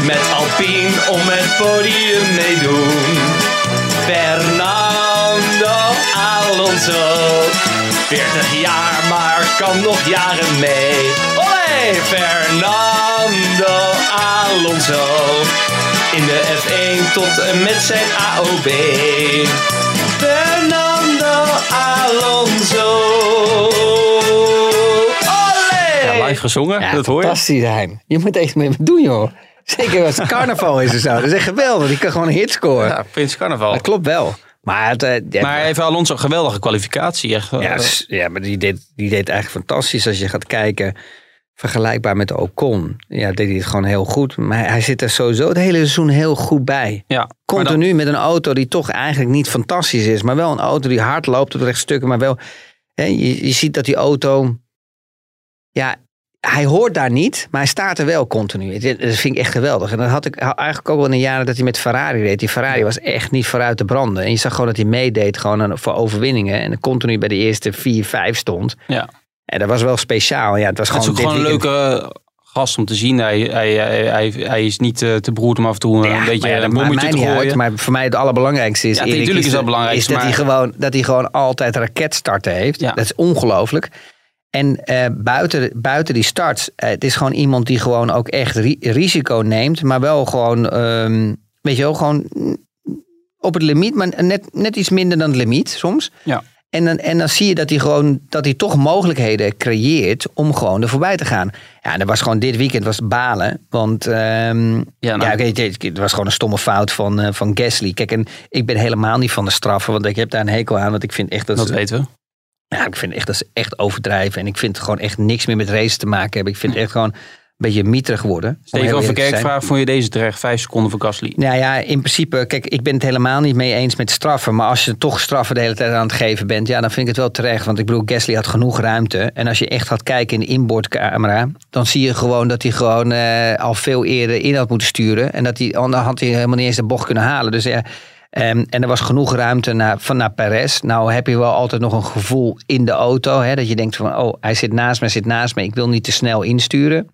Met Alpine om het podium meedoen. Fernando Alonso, veertig jaar, maar kan nog jaren mee. Olé, Fernando Alonso, in de F één tot en met zijn A O B. Fernando Alonso, olé. Ja, live gezongen, ja, dat hoor je. Fantastisch, Hein. Je moet echt mee doen, joh. Zeker als het carnaval is en zo. Dat is echt geweldig. Die kan gewoon een hit scoren. Ja, Prins Carnaval. Dat klopt wel. Maar, het, ja, maar even Alonso, geweldige kwalificatie. Echt. Ja, ja, maar die deed, die deed eigenlijk fantastisch. Als je gaat kijken, vergelijkbaar met Ocon. Ja, deed hij het gewoon heel goed. Maar hij zit er sowieso het hele seizoen heel goed bij. Ja, continu dan... met een auto die toch eigenlijk niet fantastisch is. Maar wel een auto die hard loopt op rechtstukken. Maar wel, hè, je, je ziet dat die auto... ja. Hij hoort daar niet, maar hij staat er wel continu. Dat vind ik echt geweldig. En dat had ik eigenlijk ook wel in de jaren dat hij met Ferrari reed. Die Ferrari was echt niet vooruit te branden. En je zag gewoon dat hij meedeed gewoon aan, voor overwinningen. En continu bij de eerste vier, vijf stond. Ja. En dat was wel speciaal. Ja, het was gewoon, het is ook gewoon een leuke gast om te zien. Hij, hij, hij, hij, hij is niet te beroerd om af en toe ja, een beetje ja, een bommetje te gooien. Uit, maar voor mij het allerbelangrijkste is, ja, Erik, natuurlijk is, dat, belangrijkste, is dat, maar... hij gewoon, dat hij gewoon altijd raketstarten heeft. Ja. Dat is ongelooflijk. En uh, buiten, buiten die starts, uh, het is gewoon iemand die gewoon ook echt ri- risico neemt. Maar wel gewoon, um, weet je wel, gewoon op het limiet. Maar net, net iets minder dan het limiet soms. Ja. En dan, en dan zie je dat hij gewoon dat hij toch mogelijkheden creëert om gewoon er voorbij te gaan. Ja, dat was gewoon dit weekend was balen. Want um, ja, nou, ja, okay, het was gewoon een stomme fout van, uh, van Gasly. Kijk, en ik ben helemaal niet van de straffen, want ik heb daar een hekel aan. Want ik vind echt dat. Dat ze, weten we. Ja, ik vind echt dat ze echt overdrijven. En ik vind gewoon echt niks meer met race te maken hebben. Ik vind echt gewoon. Een beetje mieterig worden. Steven van Kerkvraag, vond je deze terecht? Vijf seconden voor Gasly. Nou ja, in principe, kijk, ik ben het helemaal niet mee eens met straffen. Maar als je toch straffen de hele tijd aan het geven bent, ja, dan vind ik het wel terecht. Want ik bedoel, Gasly had genoeg ruimte. En als je echt gaat kijken in de inboordcamera, dan zie je gewoon dat hij gewoon uh, al veel eerder in had moeten sturen. En dat hij, dan had hij helemaal niet eens de bocht kunnen halen. Dus ja. Uh, Um, en er was genoeg ruimte naar, van naar Perez. Nou heb je wel altijd nog een gevoel in de auto. Hè, dat je denkt van, oh, hij zit naast me, hij zit naast me. Ik wil niet te snel insturen.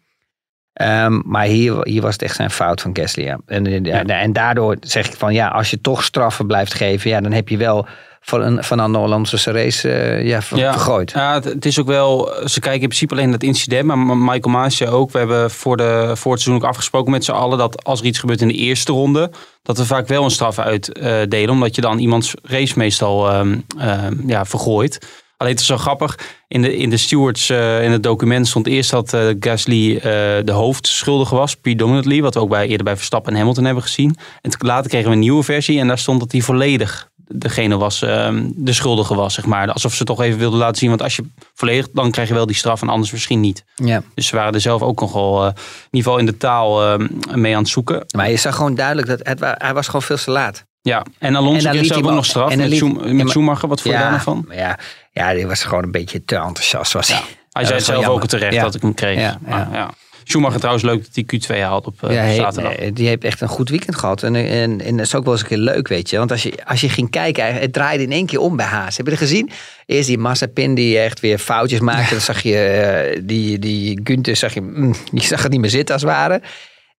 Um, maar hier, hier was het echt zijn fout van Gasly. Ja. En, ja. en daardoor zeg ik van, ja, als je toch straffen blijft geven, ja, dan heb je wel van een, van een Hollandse race uh, ja, ver, ja, vergooid. Ja, het, het is ook wel, ze kijken in principe alleen naar het incident, maar Michael Maasje ook. We hebben voor, de, voor het seizoen ook afgesproken met z'n allen dat als er iets gebeurt in de eerste ronde, dat we vaak wel een straf uitdelen, uh, omdat je dan iemands race meestal um, uh, ja, vergooit. Alleen het is zo grappig, in de, in de stewards, uh, in het document stond eerst dat uh, Gasly uh, de hoofdschuldige was, predominantly, wat we ook bij, eerder bij Verstappen en Hamilton hebben gezien. En later kregen we een nieuwe versie en daar stond dat hij volledig degene was, uh, de schuldige was, zeg maar. Alsof ze toch even wilden laten zien, want als je volledig, dan krijg je wel die straf en anders misschien niet. Ja. Dus ze waren er zelf ook nogal, uh, in ieder geval in de taal, uh, mee aan het zoeken. Maar je zag gewoon duidelijk, dat het, hij was gewoon veel te laat. Ja, en Alonso kreeg zelf ook nog straf met, liet, Schum, met Schumacher. Wat vond je ja, daar nou van? Ja, ja, die was gewoon een beetje te enthousiast. Was ja. Hij ja, zei zelf jammer. Ook terecht ja. dat ik hem kreeg. Ja, maar, ja. Ja. Schumacher trouwens leuk dat hij Q twee haalt op ja, uh, zaterdag. He, die heeft echt een goed weekend gehad. En, en, en dat is ook wel eens een keer leuk, weet je. Want als je, als je ging kijken, het draaide in één keer om bij Haas. Heb je dat gezien? Eerst die Mazepin die echt weer foutjes maakte. Ja. Dan zag je die, die Günther, zag je, mm, die zag het niet meer zitten als het ware.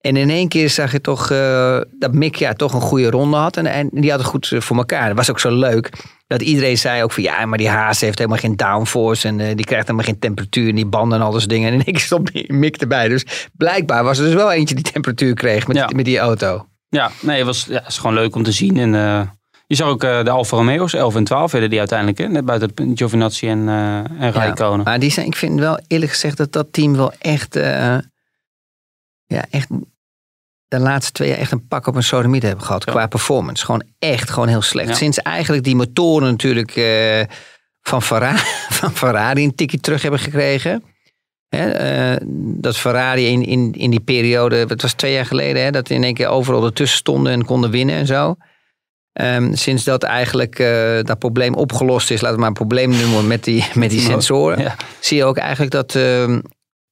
En in één keer zag je toch uh, dat Mick ja, toch een goede ronde had. En, en die had het goed voor elkaar. Dat was ook zo leuk. Dat iedereen zei ook van ja, maar die Haas heeft helemaal geen downforce. En uh, die krijgt helemaal geen temperatuur. En die banden en al dat dingen. En in één keer stond Mick erbij. Dus blijkbaar was er dus wel eentje die temperatuur kreeg met, ja. met die auto. Ja, nee, het was, ja, het was gewoon leuk om te zien. En uh, je zag ook uh, de Alfa Romeo's, elf en twaalf werden die uiteindelijk. Hè? Net buiten Giovinazzi en, uh, en Räikkönen. Ja, maar die zijn, ik vind wel eerlijk gezegd dat dat team wel echt... Uh, ja, echt... de laatste twee jaar echt een pak op een sodomiet hebben gehad. Ja. Qua performance. Gewoon echt gewoon heel slecht. Ja. Sinds eigenlijk die motoren natuurlijk uh, van, Ferrari, van Ferrari een tikje terug hebben gekregen. Hè, uh, dat Ferrari in, in, in die periode, het was twee jaar geleden, hè, dat in één keer overal ertussen stonden en konden winnen en zo. Um, sinds dat eigenlijk uh, dat probleem opgelost is, laten we maar een probleem noemen met die, met die sensoren. Ja. Zie je ook eigenlijk dat... Uh,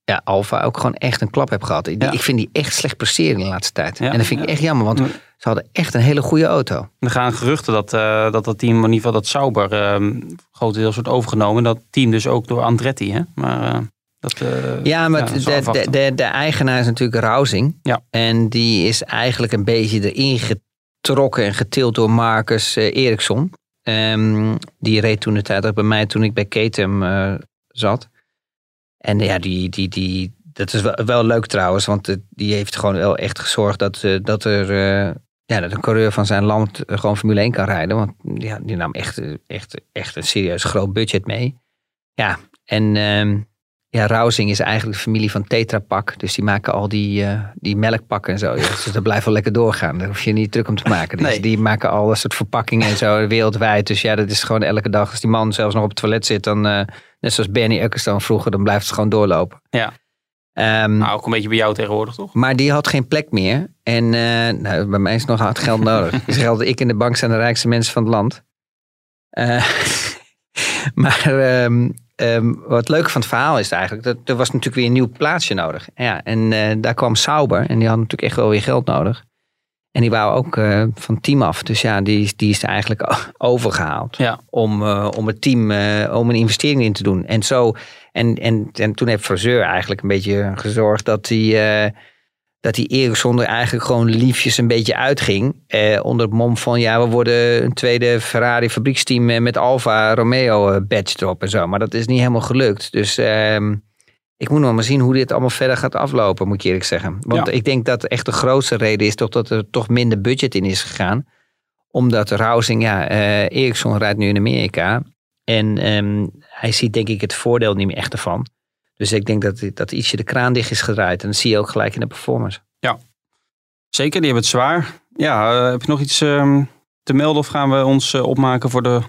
Ja, Alfa ook gewoon echt een klap heb gehad. Ik, ja. ik vind die echt slecht presteren de laatste tijd. Ja, en dat vind ik ja. echt jammer, want ja. ze hadden echt een hele goede auto. Er gaan geruchten dat uh, dat, dat team, in ieder geval dat Sauber, uh, grotendeels wordt overgenomen. Dat team dus ook door Andretti, hè? Maar, uh, dat, uh, ja, maar ja, dat de, de, de, de eigenaar is natuurlijk Rausing. Ja. En die is eigenlijk een beetje erin getrokken en getild door Marcus uh, Ericsson. Um, die reed toen de tijd ook bij mij toen ik bij Caterham uh, zat. En ja, die, die, die, dat is wel, wel leuk trouwens, want die heeft gewoon wel echt gezorgd dat, dat er ja, dat een coureur van zijn land gewoon Formule één kan rijden. Want ja, die nam echt, echt, echt een serieus groot budget mee. Ja, en ja, Rausing is eigenlijk de familie van Tetra Pak. Dus die maken al die, die melkpakken en zo. Dus dat blijft wel lekker doorgaan. Daar hoef je niet druk om te maken. Dus nee. Die maken al dat soort verpakkingen en zo wereldwijd. Dus ja, dat is gewoon elke dag. Als die man zelfs nog op het toilet zit, dan... Net zoals Bernie Ecclestone vroeger, dan blijft het gewoon doorlopen. Ja. Um, nou, ook een beetje bij jou tegenwoordig, toch? Maar die had geen plek meer. En uh, nou, bij mij is nog hard geld nodig. Dus geld, ik en de bank zijn de rijkste mensen van het land. Uh, maar um, um, wat leuk van het verhaal is eigenlijk, dat er was natuurlijk weer een nieuw plaatsje nodig. Ja, en uh, daar kwam Sauber en die had natuurlijk echt wel weer geld nodig. En die wou ook uh, van het team af. Dus ja, die, die is er eigenlijk overgehaald. Ja. Om, uh, om het team, uh, om een investering in te doen. En, zo, en, en, en toen heeft Frazeur eigenlijk een beetje gezorgd dat hij... Uh, dat die Ericsson er eigenlijk gewoon liefjes een beetje uitging. Eh, onder het mom van, ja, we worden een tweede Ferrari fabrieksteam... met Alfa Romeo badge erop en zo. Maar dat is niet helemaal gelukt. Dus... Um, Ik moet nog maar zien hoe dit allemaal verder gaat aflopen, moet ik eerlijk zeggen. Want ja. ik denk dat echt de grootste reden is toch dat er toch minder budget in is gegaan. Omdat Rausing, ja, uh, Ericsson rijdt nu in Amerika. En um, hij ziet denk ik het voordeel niet meer echt ervan. Dus ik denk dat, dat ietsje de kraan dicht is gedraaid. En dat zie je ook gelijk in de performance. Ja, zeker. Die hebben het zwaar. Ja, uh, heb je nog iets um, te melden? Of gaan we ons uh, opmaken voor de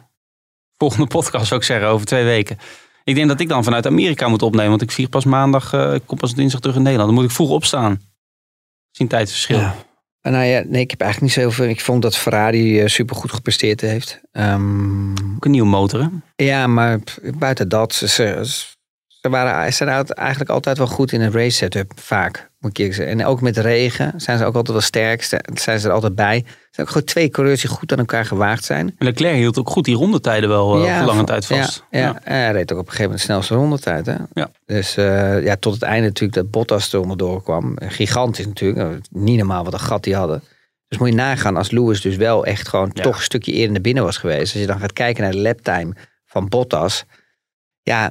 volgende podcast, zou ik zeggen, over twee weken? Ik denk dat ik dan vanuit Amerika moet opnemen. Want ik vlieg pas maandag, uh, ik kom pas dinsdag terug in Nederland. Dan moet ik vroeg opstaan. Ik zie een tijdsverschil. Ja. Nou ja, nee, ik heb eigenlijk niet zoveel. Ik vond dat Ferrari supergoed gepresteerd heeft. Um, Ook een nieuwe motor, hè? Ja, maar buiten dat. Ze, ze, waren, ze zijn eigenlijk altijd wel goed in een race setup, vaak. Moet ik eerlijk zeggen. En ook met regen zijn ze ook altijd wel sterk. Zijn ze er altijd bij. Er zijn ook gewoon twee coureurs die goed aan elkaar gewaagd zijn. En Leclerc hield ook goed die rondetijden wel ja, voor lange tijd vast. Ja, ja. ja, en hij reed ook op een gegeven moment de snelste rondetijd. Hè? Ja. Dus uh, ja, tot het einde natuurlijk dat Bottas er onderdoor kwam. Gigantisch natuurlijk. Niet normaal wat een gat die hadden. Dus moet je nagaan als Lewis dus wel echt gewoon ja. toch een stukje eerder naar binnen was geweest. Als je dan gaat kijken naar de laptime van Bottas. Ja...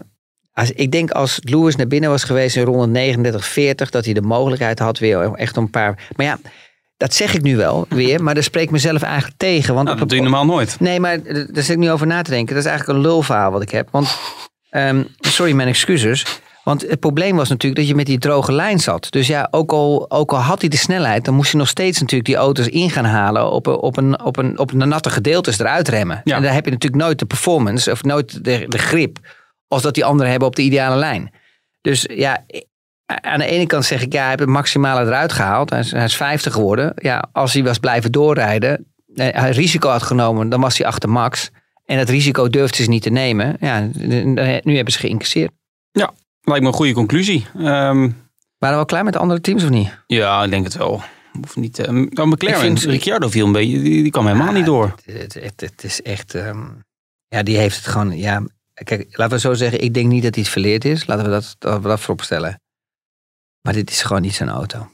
Als, ik denk als Lewis naar binnen was geweest in ronde negenendertig veertig... dat hij de mogelijkheid had weer echt een paar... Maar ja, dat zeg ik nu wel weer... maar daar spreek ik mezelf eigenlijk tegen. Want nou, dat op, doe je normaal nooit. Nee, maar daar zit ik nu over na te denken. Dat is eigenlijk een lulverhaal wat ik heb. Want, um, sorry, mijn excuses. Want het probleem was natuurlijk dat je met die droge lijn zat. Dus ja, ook al, ook al had hij de snelheid... dan moest je nog steeds natuurlijk die auto's in gaan halen... op, op, een, op, een, op een natte gedeeltes eruit remmen. Ja. En daar heb je natuurlijk nooit de performance... of nooit de, de grip... als dat die anderen hebben op de ideale lijn. Dus ja, aan de ene kant zeg ik... ja, hij heeft het maximale eruit gehaald. Hij is, hij is vijftig geworden. Ja, als hij was blijven doorrijden... hij risico had genomen, dan was hij achter Max. En dat risico durfde ze niet te nemen. Ja, nu hebben ze geïncasseerd. Ja, lijkt me een goede conclusie. Um... Waren we al klaar met de andere teams of niet? Ja, ik denk het wel. Hoeft niet. Uh, oh, McLaren, vind... Ricciardo viel een beetje... Die, die kwam helemaal ah, niet door. Het, het, het, het is echt... Um... Ja, die heeft het gewoon... Ja, kijk, laten we zo zeggen, ik denk niet dat hij het verleerd is. Laten we dat, dat, we dat vooropstellen. Maar dit is gewoon niet zijn auto.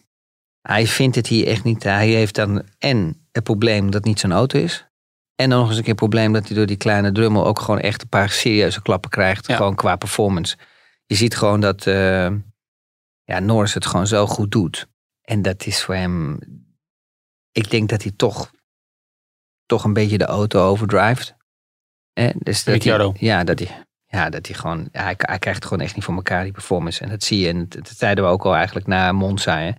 Hij vindt het hier echt niet. Hij heeft dan en het probleem dat het niet zijn auto is. En dan nog eens een keer het probleem dat hij door die kleine drummel... ook gewoon echt een paar serieuze klappen krijgt. Ja. Gewoon qua performance. Je ziet gewoon dat uh, ja, Norris het gewoon zo goed doet. En dat is voor hem... Ik denk dat hij toch, toch een beetje de auto overdrijft. Eh, dus dat hij, ja, dat hij, ja, dat hij gewoon, hij, hij krijgt het gewoon echt niet voor elkaar, die performance. En dat zie je, en dat, dat zeiden we ook al eigenlijk na Monza. Hè?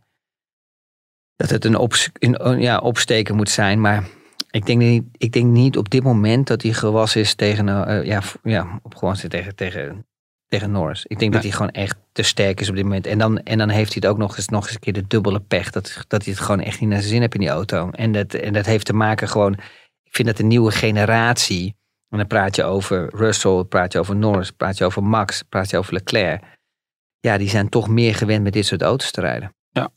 Dat het een, op, een ja, opsteken moet zijn. Maar ik denk, niet, ik denk niet op dit moment dat hij gewas is tegen, uh, ja, ja, opgewassen tegen, tegen, tegen Norris. Ik denk ja. dat hij gewoon echt te sterk is op dit moment. En dan, en dan heeft hij het ook nog eens, nog eens een keer de dubbele pech. Dat, dat hij het gewoon echt niet naar zijn zin heeft in die auto. En dat, en dat heeft te maken gewoon, ik vind dat de nieuwe generatie... En dan praat je over Russell, praat je over Norris, praat je over Max, praat je over Leclerc. Ja, die zijn toch meer gewend met dit soort auto's te rijden. Ja,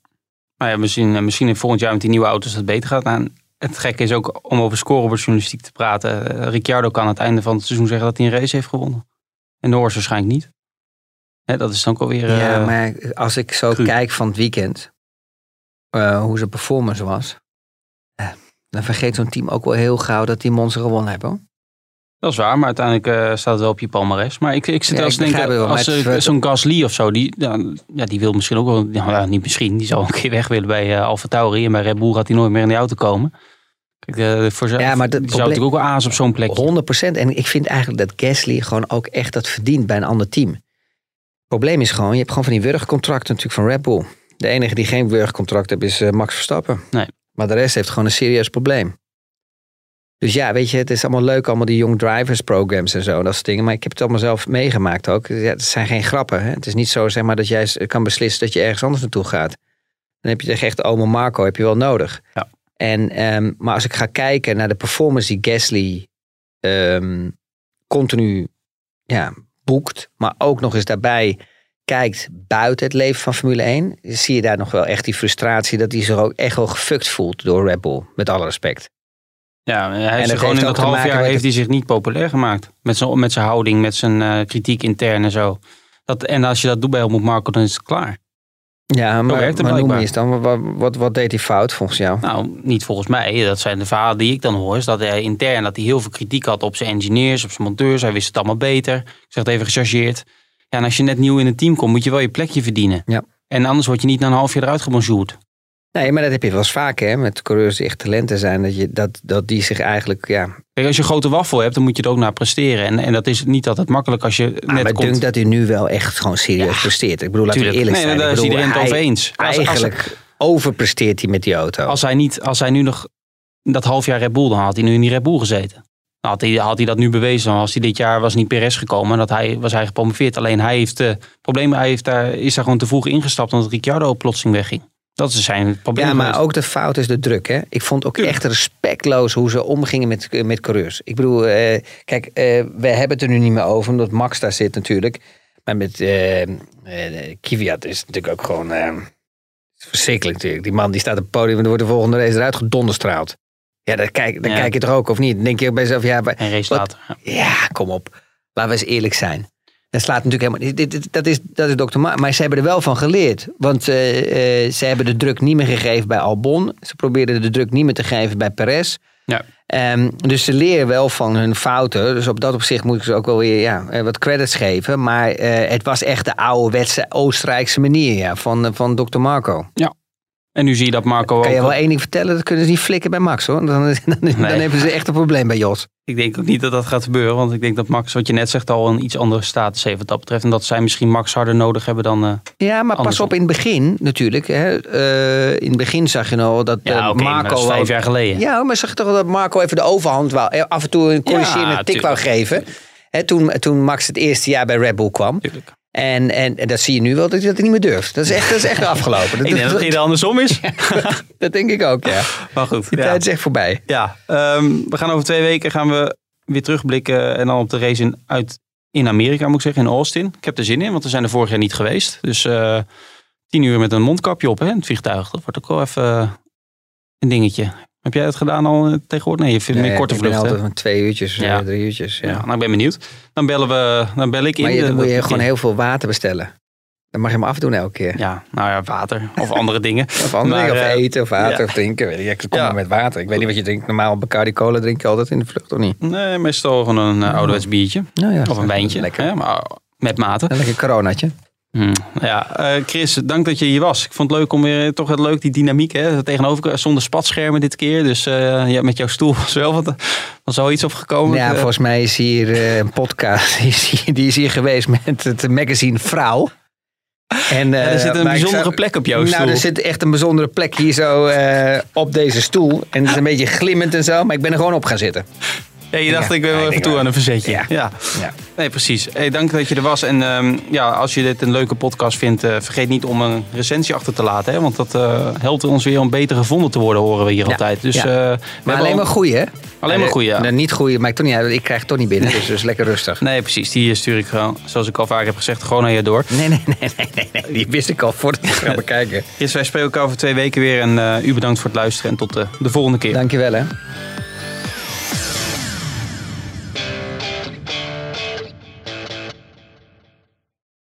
nou ja, misschien, misschien in volgend jaar met die nieuwe auto's dat beter gaat. En het gekke is ook om over scorebordjournalistiek te praten. Ricciardo kan aan het einde van het seizoen zeggen dat hij een race heeft gewonnen. En Norris waarschijnlijk niet. Hè, dat is dan ook alweer... Ja, uh, maar als ik zo cru. kijk van het weekend, uh, hoe zijn performance was, uh, dan vergeet zo'n team ook wel heel gauw dat die Monza gewonnen hebben, hoor. Dat is waar, maar uiteindelijk uh, staat het wel op je palmares. Maar ik, ik zit ja, als te denken, wel, als uh, zo'n Gasly of zo, die, nou, ja, die wil misschien ook wel, nou, niet misschien, die zal een keer weg willen bij uh, AlphaTauri. En bij Red Bull gaat hij nooit meer in die auto komen. Kijk, uh, voor ja, maar dat die probleem, zou natuurlijk ook wel aas op zo'n plekje. honderd procent. En ik vind eigenlijk dat Gasly gewoon ook echt dat verdient bij een ander team. Het probleem is gewoon, je hebt gewoon van die wurgcontracten natuurlijk van Red Bull. De enige die geen wurgcontract heeft is uh, Max Verstappen. Nee. Maar de rest heeft gewoon een serieus probleem. Dus ja, weet je, het is allemaal leuk, allemaal die Young Drivers programs en zo, dat soort dingen. Maar ik heb het allemaal zelf meegemaakt ook. Ja, het zijn geen grappen. Hè? Het is niet zo, zeg maar, dat jij kan beslissen dat je ergens anders naartoe gaat. Dan heb je echt echt oma Marko, heb je wel nodig. Ja. En, um, maar als ik ga kijken naar de performance die Gasly um, continu ja, boekt, maar ook nog eens daarbij kijkt buiten het leven van Formule één, zie je daar nog wel echt die frustratie dat hij zich ook echt wel gefukt voelt door Red Bull, met alle respect. Ja, hij heeft gewoon in dat half jaar heeft hij zich niet populair gemaakt. Met zijn, met zijn houding, met zijn uh, kritiek intern en zo. Dat, en als je dat doet bij Helmut Marko, dan is het klaar. Ja, maar, maar noem eens dan, wat, wat, wat deed hij fout volgens jou? Nou, niet volgens mij. Dat zijn de verhalen die ik dan hoor. Is dat hij intern dat hij heel veel kritiek had op zijn engineers, op zijn monteurs. Hij wist het allemaal beter. Ik zeg het even gechargeerd. Ja, en als je net nieuw in het team komt, moet je wel je plekje verdienen. Ja. En anders word je niet na een half jaar eruit gebonjourd. Nee, maar dat heb je wel eens vaak, hè? Met coureurs die echt talenten zijn, dat, je, dat, dat die zich eigenlijk, ja... Kijk, als je een grote waffel hebt, dan moet je er ook naar presteren. En, en dat is niet altijd makkelijk als je net ah, maar komt. Maar ik denk dat hij nu wel echt gewoon serieus ja, presteert. Ik bedoel, laten we eerlijk nee, zijn. Nee, daar is iedereen het over eens. Eigenlijk als, als, overpresteert hij met die auto. Als hij, niet, als hij nu nog dat half jaar Red Bull, dan had hij nu in die Red Bull gezeten. Nou, had, hij, had hij dat nu bewezen, als hij dit jaar was niet Perez gekomen, dat hij, was hij gepromoveerd. Alleen hij heeft uh, problemen, hij heeft daar, is daar gewoon te vroeg ingestapt, omdat Ricciardo plotseling wegging. Dat is zijn probleem. Ja, maar geweest. Ook de fout is de druk. Hè? Ik vond ook echt respectloos hoe ze omgingen met, met coureurs. Ik bedoel, eh, kijk, eh, we hebben het er nu niet meer over, omdat Max daar zit natuurlijk. Maar met eh, eh, Kvyat is het natuurlijk ook gewoon eh, verschrikkelijk natuurlijk. Die man die staat op het podium en wordt de volgende race eruit gedonderstraald. Ja, daar kijk, ja. kijk je toch ook, of niet? Dan denk je ook bij jezelf, ja... Maar, een race later. Wat? Ja, kom op. Laten we eens eerlijk zijn. Dat slaat natuurlijk helemaal... Dit, dit, dat is, dat is dokter Ma- maar ze hebben er wel van geleerd. Want uh, uh, ze hebben de druk niet meer gegeven bij Albon. Ze probeerden de druk niet meer te geven bij Perez. Ja. Um, dus ze leren wel van hun fouten. Dus op dat opzicht moet ik ze ook wel weer ja, wat credits geven. Maar uh, het was echt de ouderwetse Oostenrijkse manier ja, van, uh, van dokter Marko. Ja. En nu zie je dat Marko ook... Kan je wel één ding vertellen? Dat kunnen ze niet flikken bij Max, hoor. Dan, dan, dan, nee. dan hebben ze echt een probleem bij Jos. Ik denk ook niet dat dat gaat gebeuren. Want ik denk dat Max, wat je net zegt, al een iets andere status heeft wat dat betreft. En dat zij misschien Max harder nodig hebben dan... Uh, ja, maar andersom. Pas op in het begin natuurlijk. Hè. Uh, in het begin zag je nou dat uh, ja, okay, Marko... dat is vijf jaar geleden. Ja, maar zag je toch dat Marko even de overhand wou... af en toe een corrigerende ja, tik tuurlijk. wou geven. Hè, toen, toen Max het eerste jaar bij Red Bull kwam. Tuurlijk. En, en, en dat zie je nu wel, dat hij dat niet meer durft. Dat is echt, dat is echt afgelopen. Dat, ik denk dat het eerder andersom is. Ja, dat, dat denk ik ook, ja. Maar goed. De ja. tijd is echt voorbij. Ja, um, we gaan over twee weken gaan we weer terugblikken. En dan op de race in, uit, in Amerika, moet ik zeggen, in Austin. Ik heb er zin in, want we zijn er vorig jaar niet geweest. Dus uh, tien uur met een mondkapje op, hè, in het vliegtuig. Dat wordt ook wel even uh, een dingetje. Heb jij dat gedaan al tegenwoordig? Nee, je vindt nee, meer korte vluchten. Ik ben altijd van twee uurtjes, ja. drie uurtjes. Ja. Ja, nou, ik ben benieuwd. Dan bellen we, dan bel ik maar in. Maar dan moet je de, gewoon in. heel veel water bestellen. Dan mag je hem afdoen elke keer. Ja, nou ja, water of andere dingen. Of andere dingen, of uh, eten of water ja. of drinken. Weet ik, ik kom ja. met water. Ik weet niet wat je drinkt. Normaal Bacardi Cola drink je altijd in de vlucht, of niet? Nee, meestal gewoon een uh, ouderwets biertje. Nou ja, of een wijntje. Lekker. Hè, maar met mate. Een lekker coronatje. Hmm. Ja, uh, Chris, dank dat je hier was. Ik vond het leuk om weer, toch het leuk, die dynamiek, hè, tegenover, zonder spatschermen dit keer. Dus uh, ja, met jouw stoel was wel wat, was al iets opgekomen. Ja, uh, volgens mij is hier uh, een podcast, die is hier, die is hier geweest met het magazine Vrouw. En, uh, ja, er zit een bijzondere zou, plek op jouw stoel. Nou, er zit echt een bijzondere plek hier zo uh, op deze stoel. En het is een beetje glimmend en zo, maar ik ben er gewoon op gaan zitten. Ja, je dacht, ja, ik ben wel even toe aan een verzetje. Ja. Ja. Ja. Nee, precies. Hey, dank dat je er was. En um, ja, als je dit een leuke podcast vindt, uh, vergeet niet om een recensie achter te laten. Hè? Want dat uh, helpt ons weer om beter gevonden te worden, horen we hier ja. altijd. Dus, ja. uh, we maar alleen al... maar goeie, hè? Alleen maar goeie, ja. Nee, niet goeie, maar ik, toch niet uit, ik krijg het toch niet binnen. Nee. Dus, dus lekker rustig. Nee, precies. Die stuur ik gewoon, zoals ik al vaak heb gezegd, gewoon naar je door. Nee, nee, nee. nee, nee, nee. Die wist ik al voordat we gaan bekijken. Dus wij spreken elkaar over twee weken weer. En uh, u bedankt voor het luisteren. En tot uh, de volgende keer. Dankjewel, hè.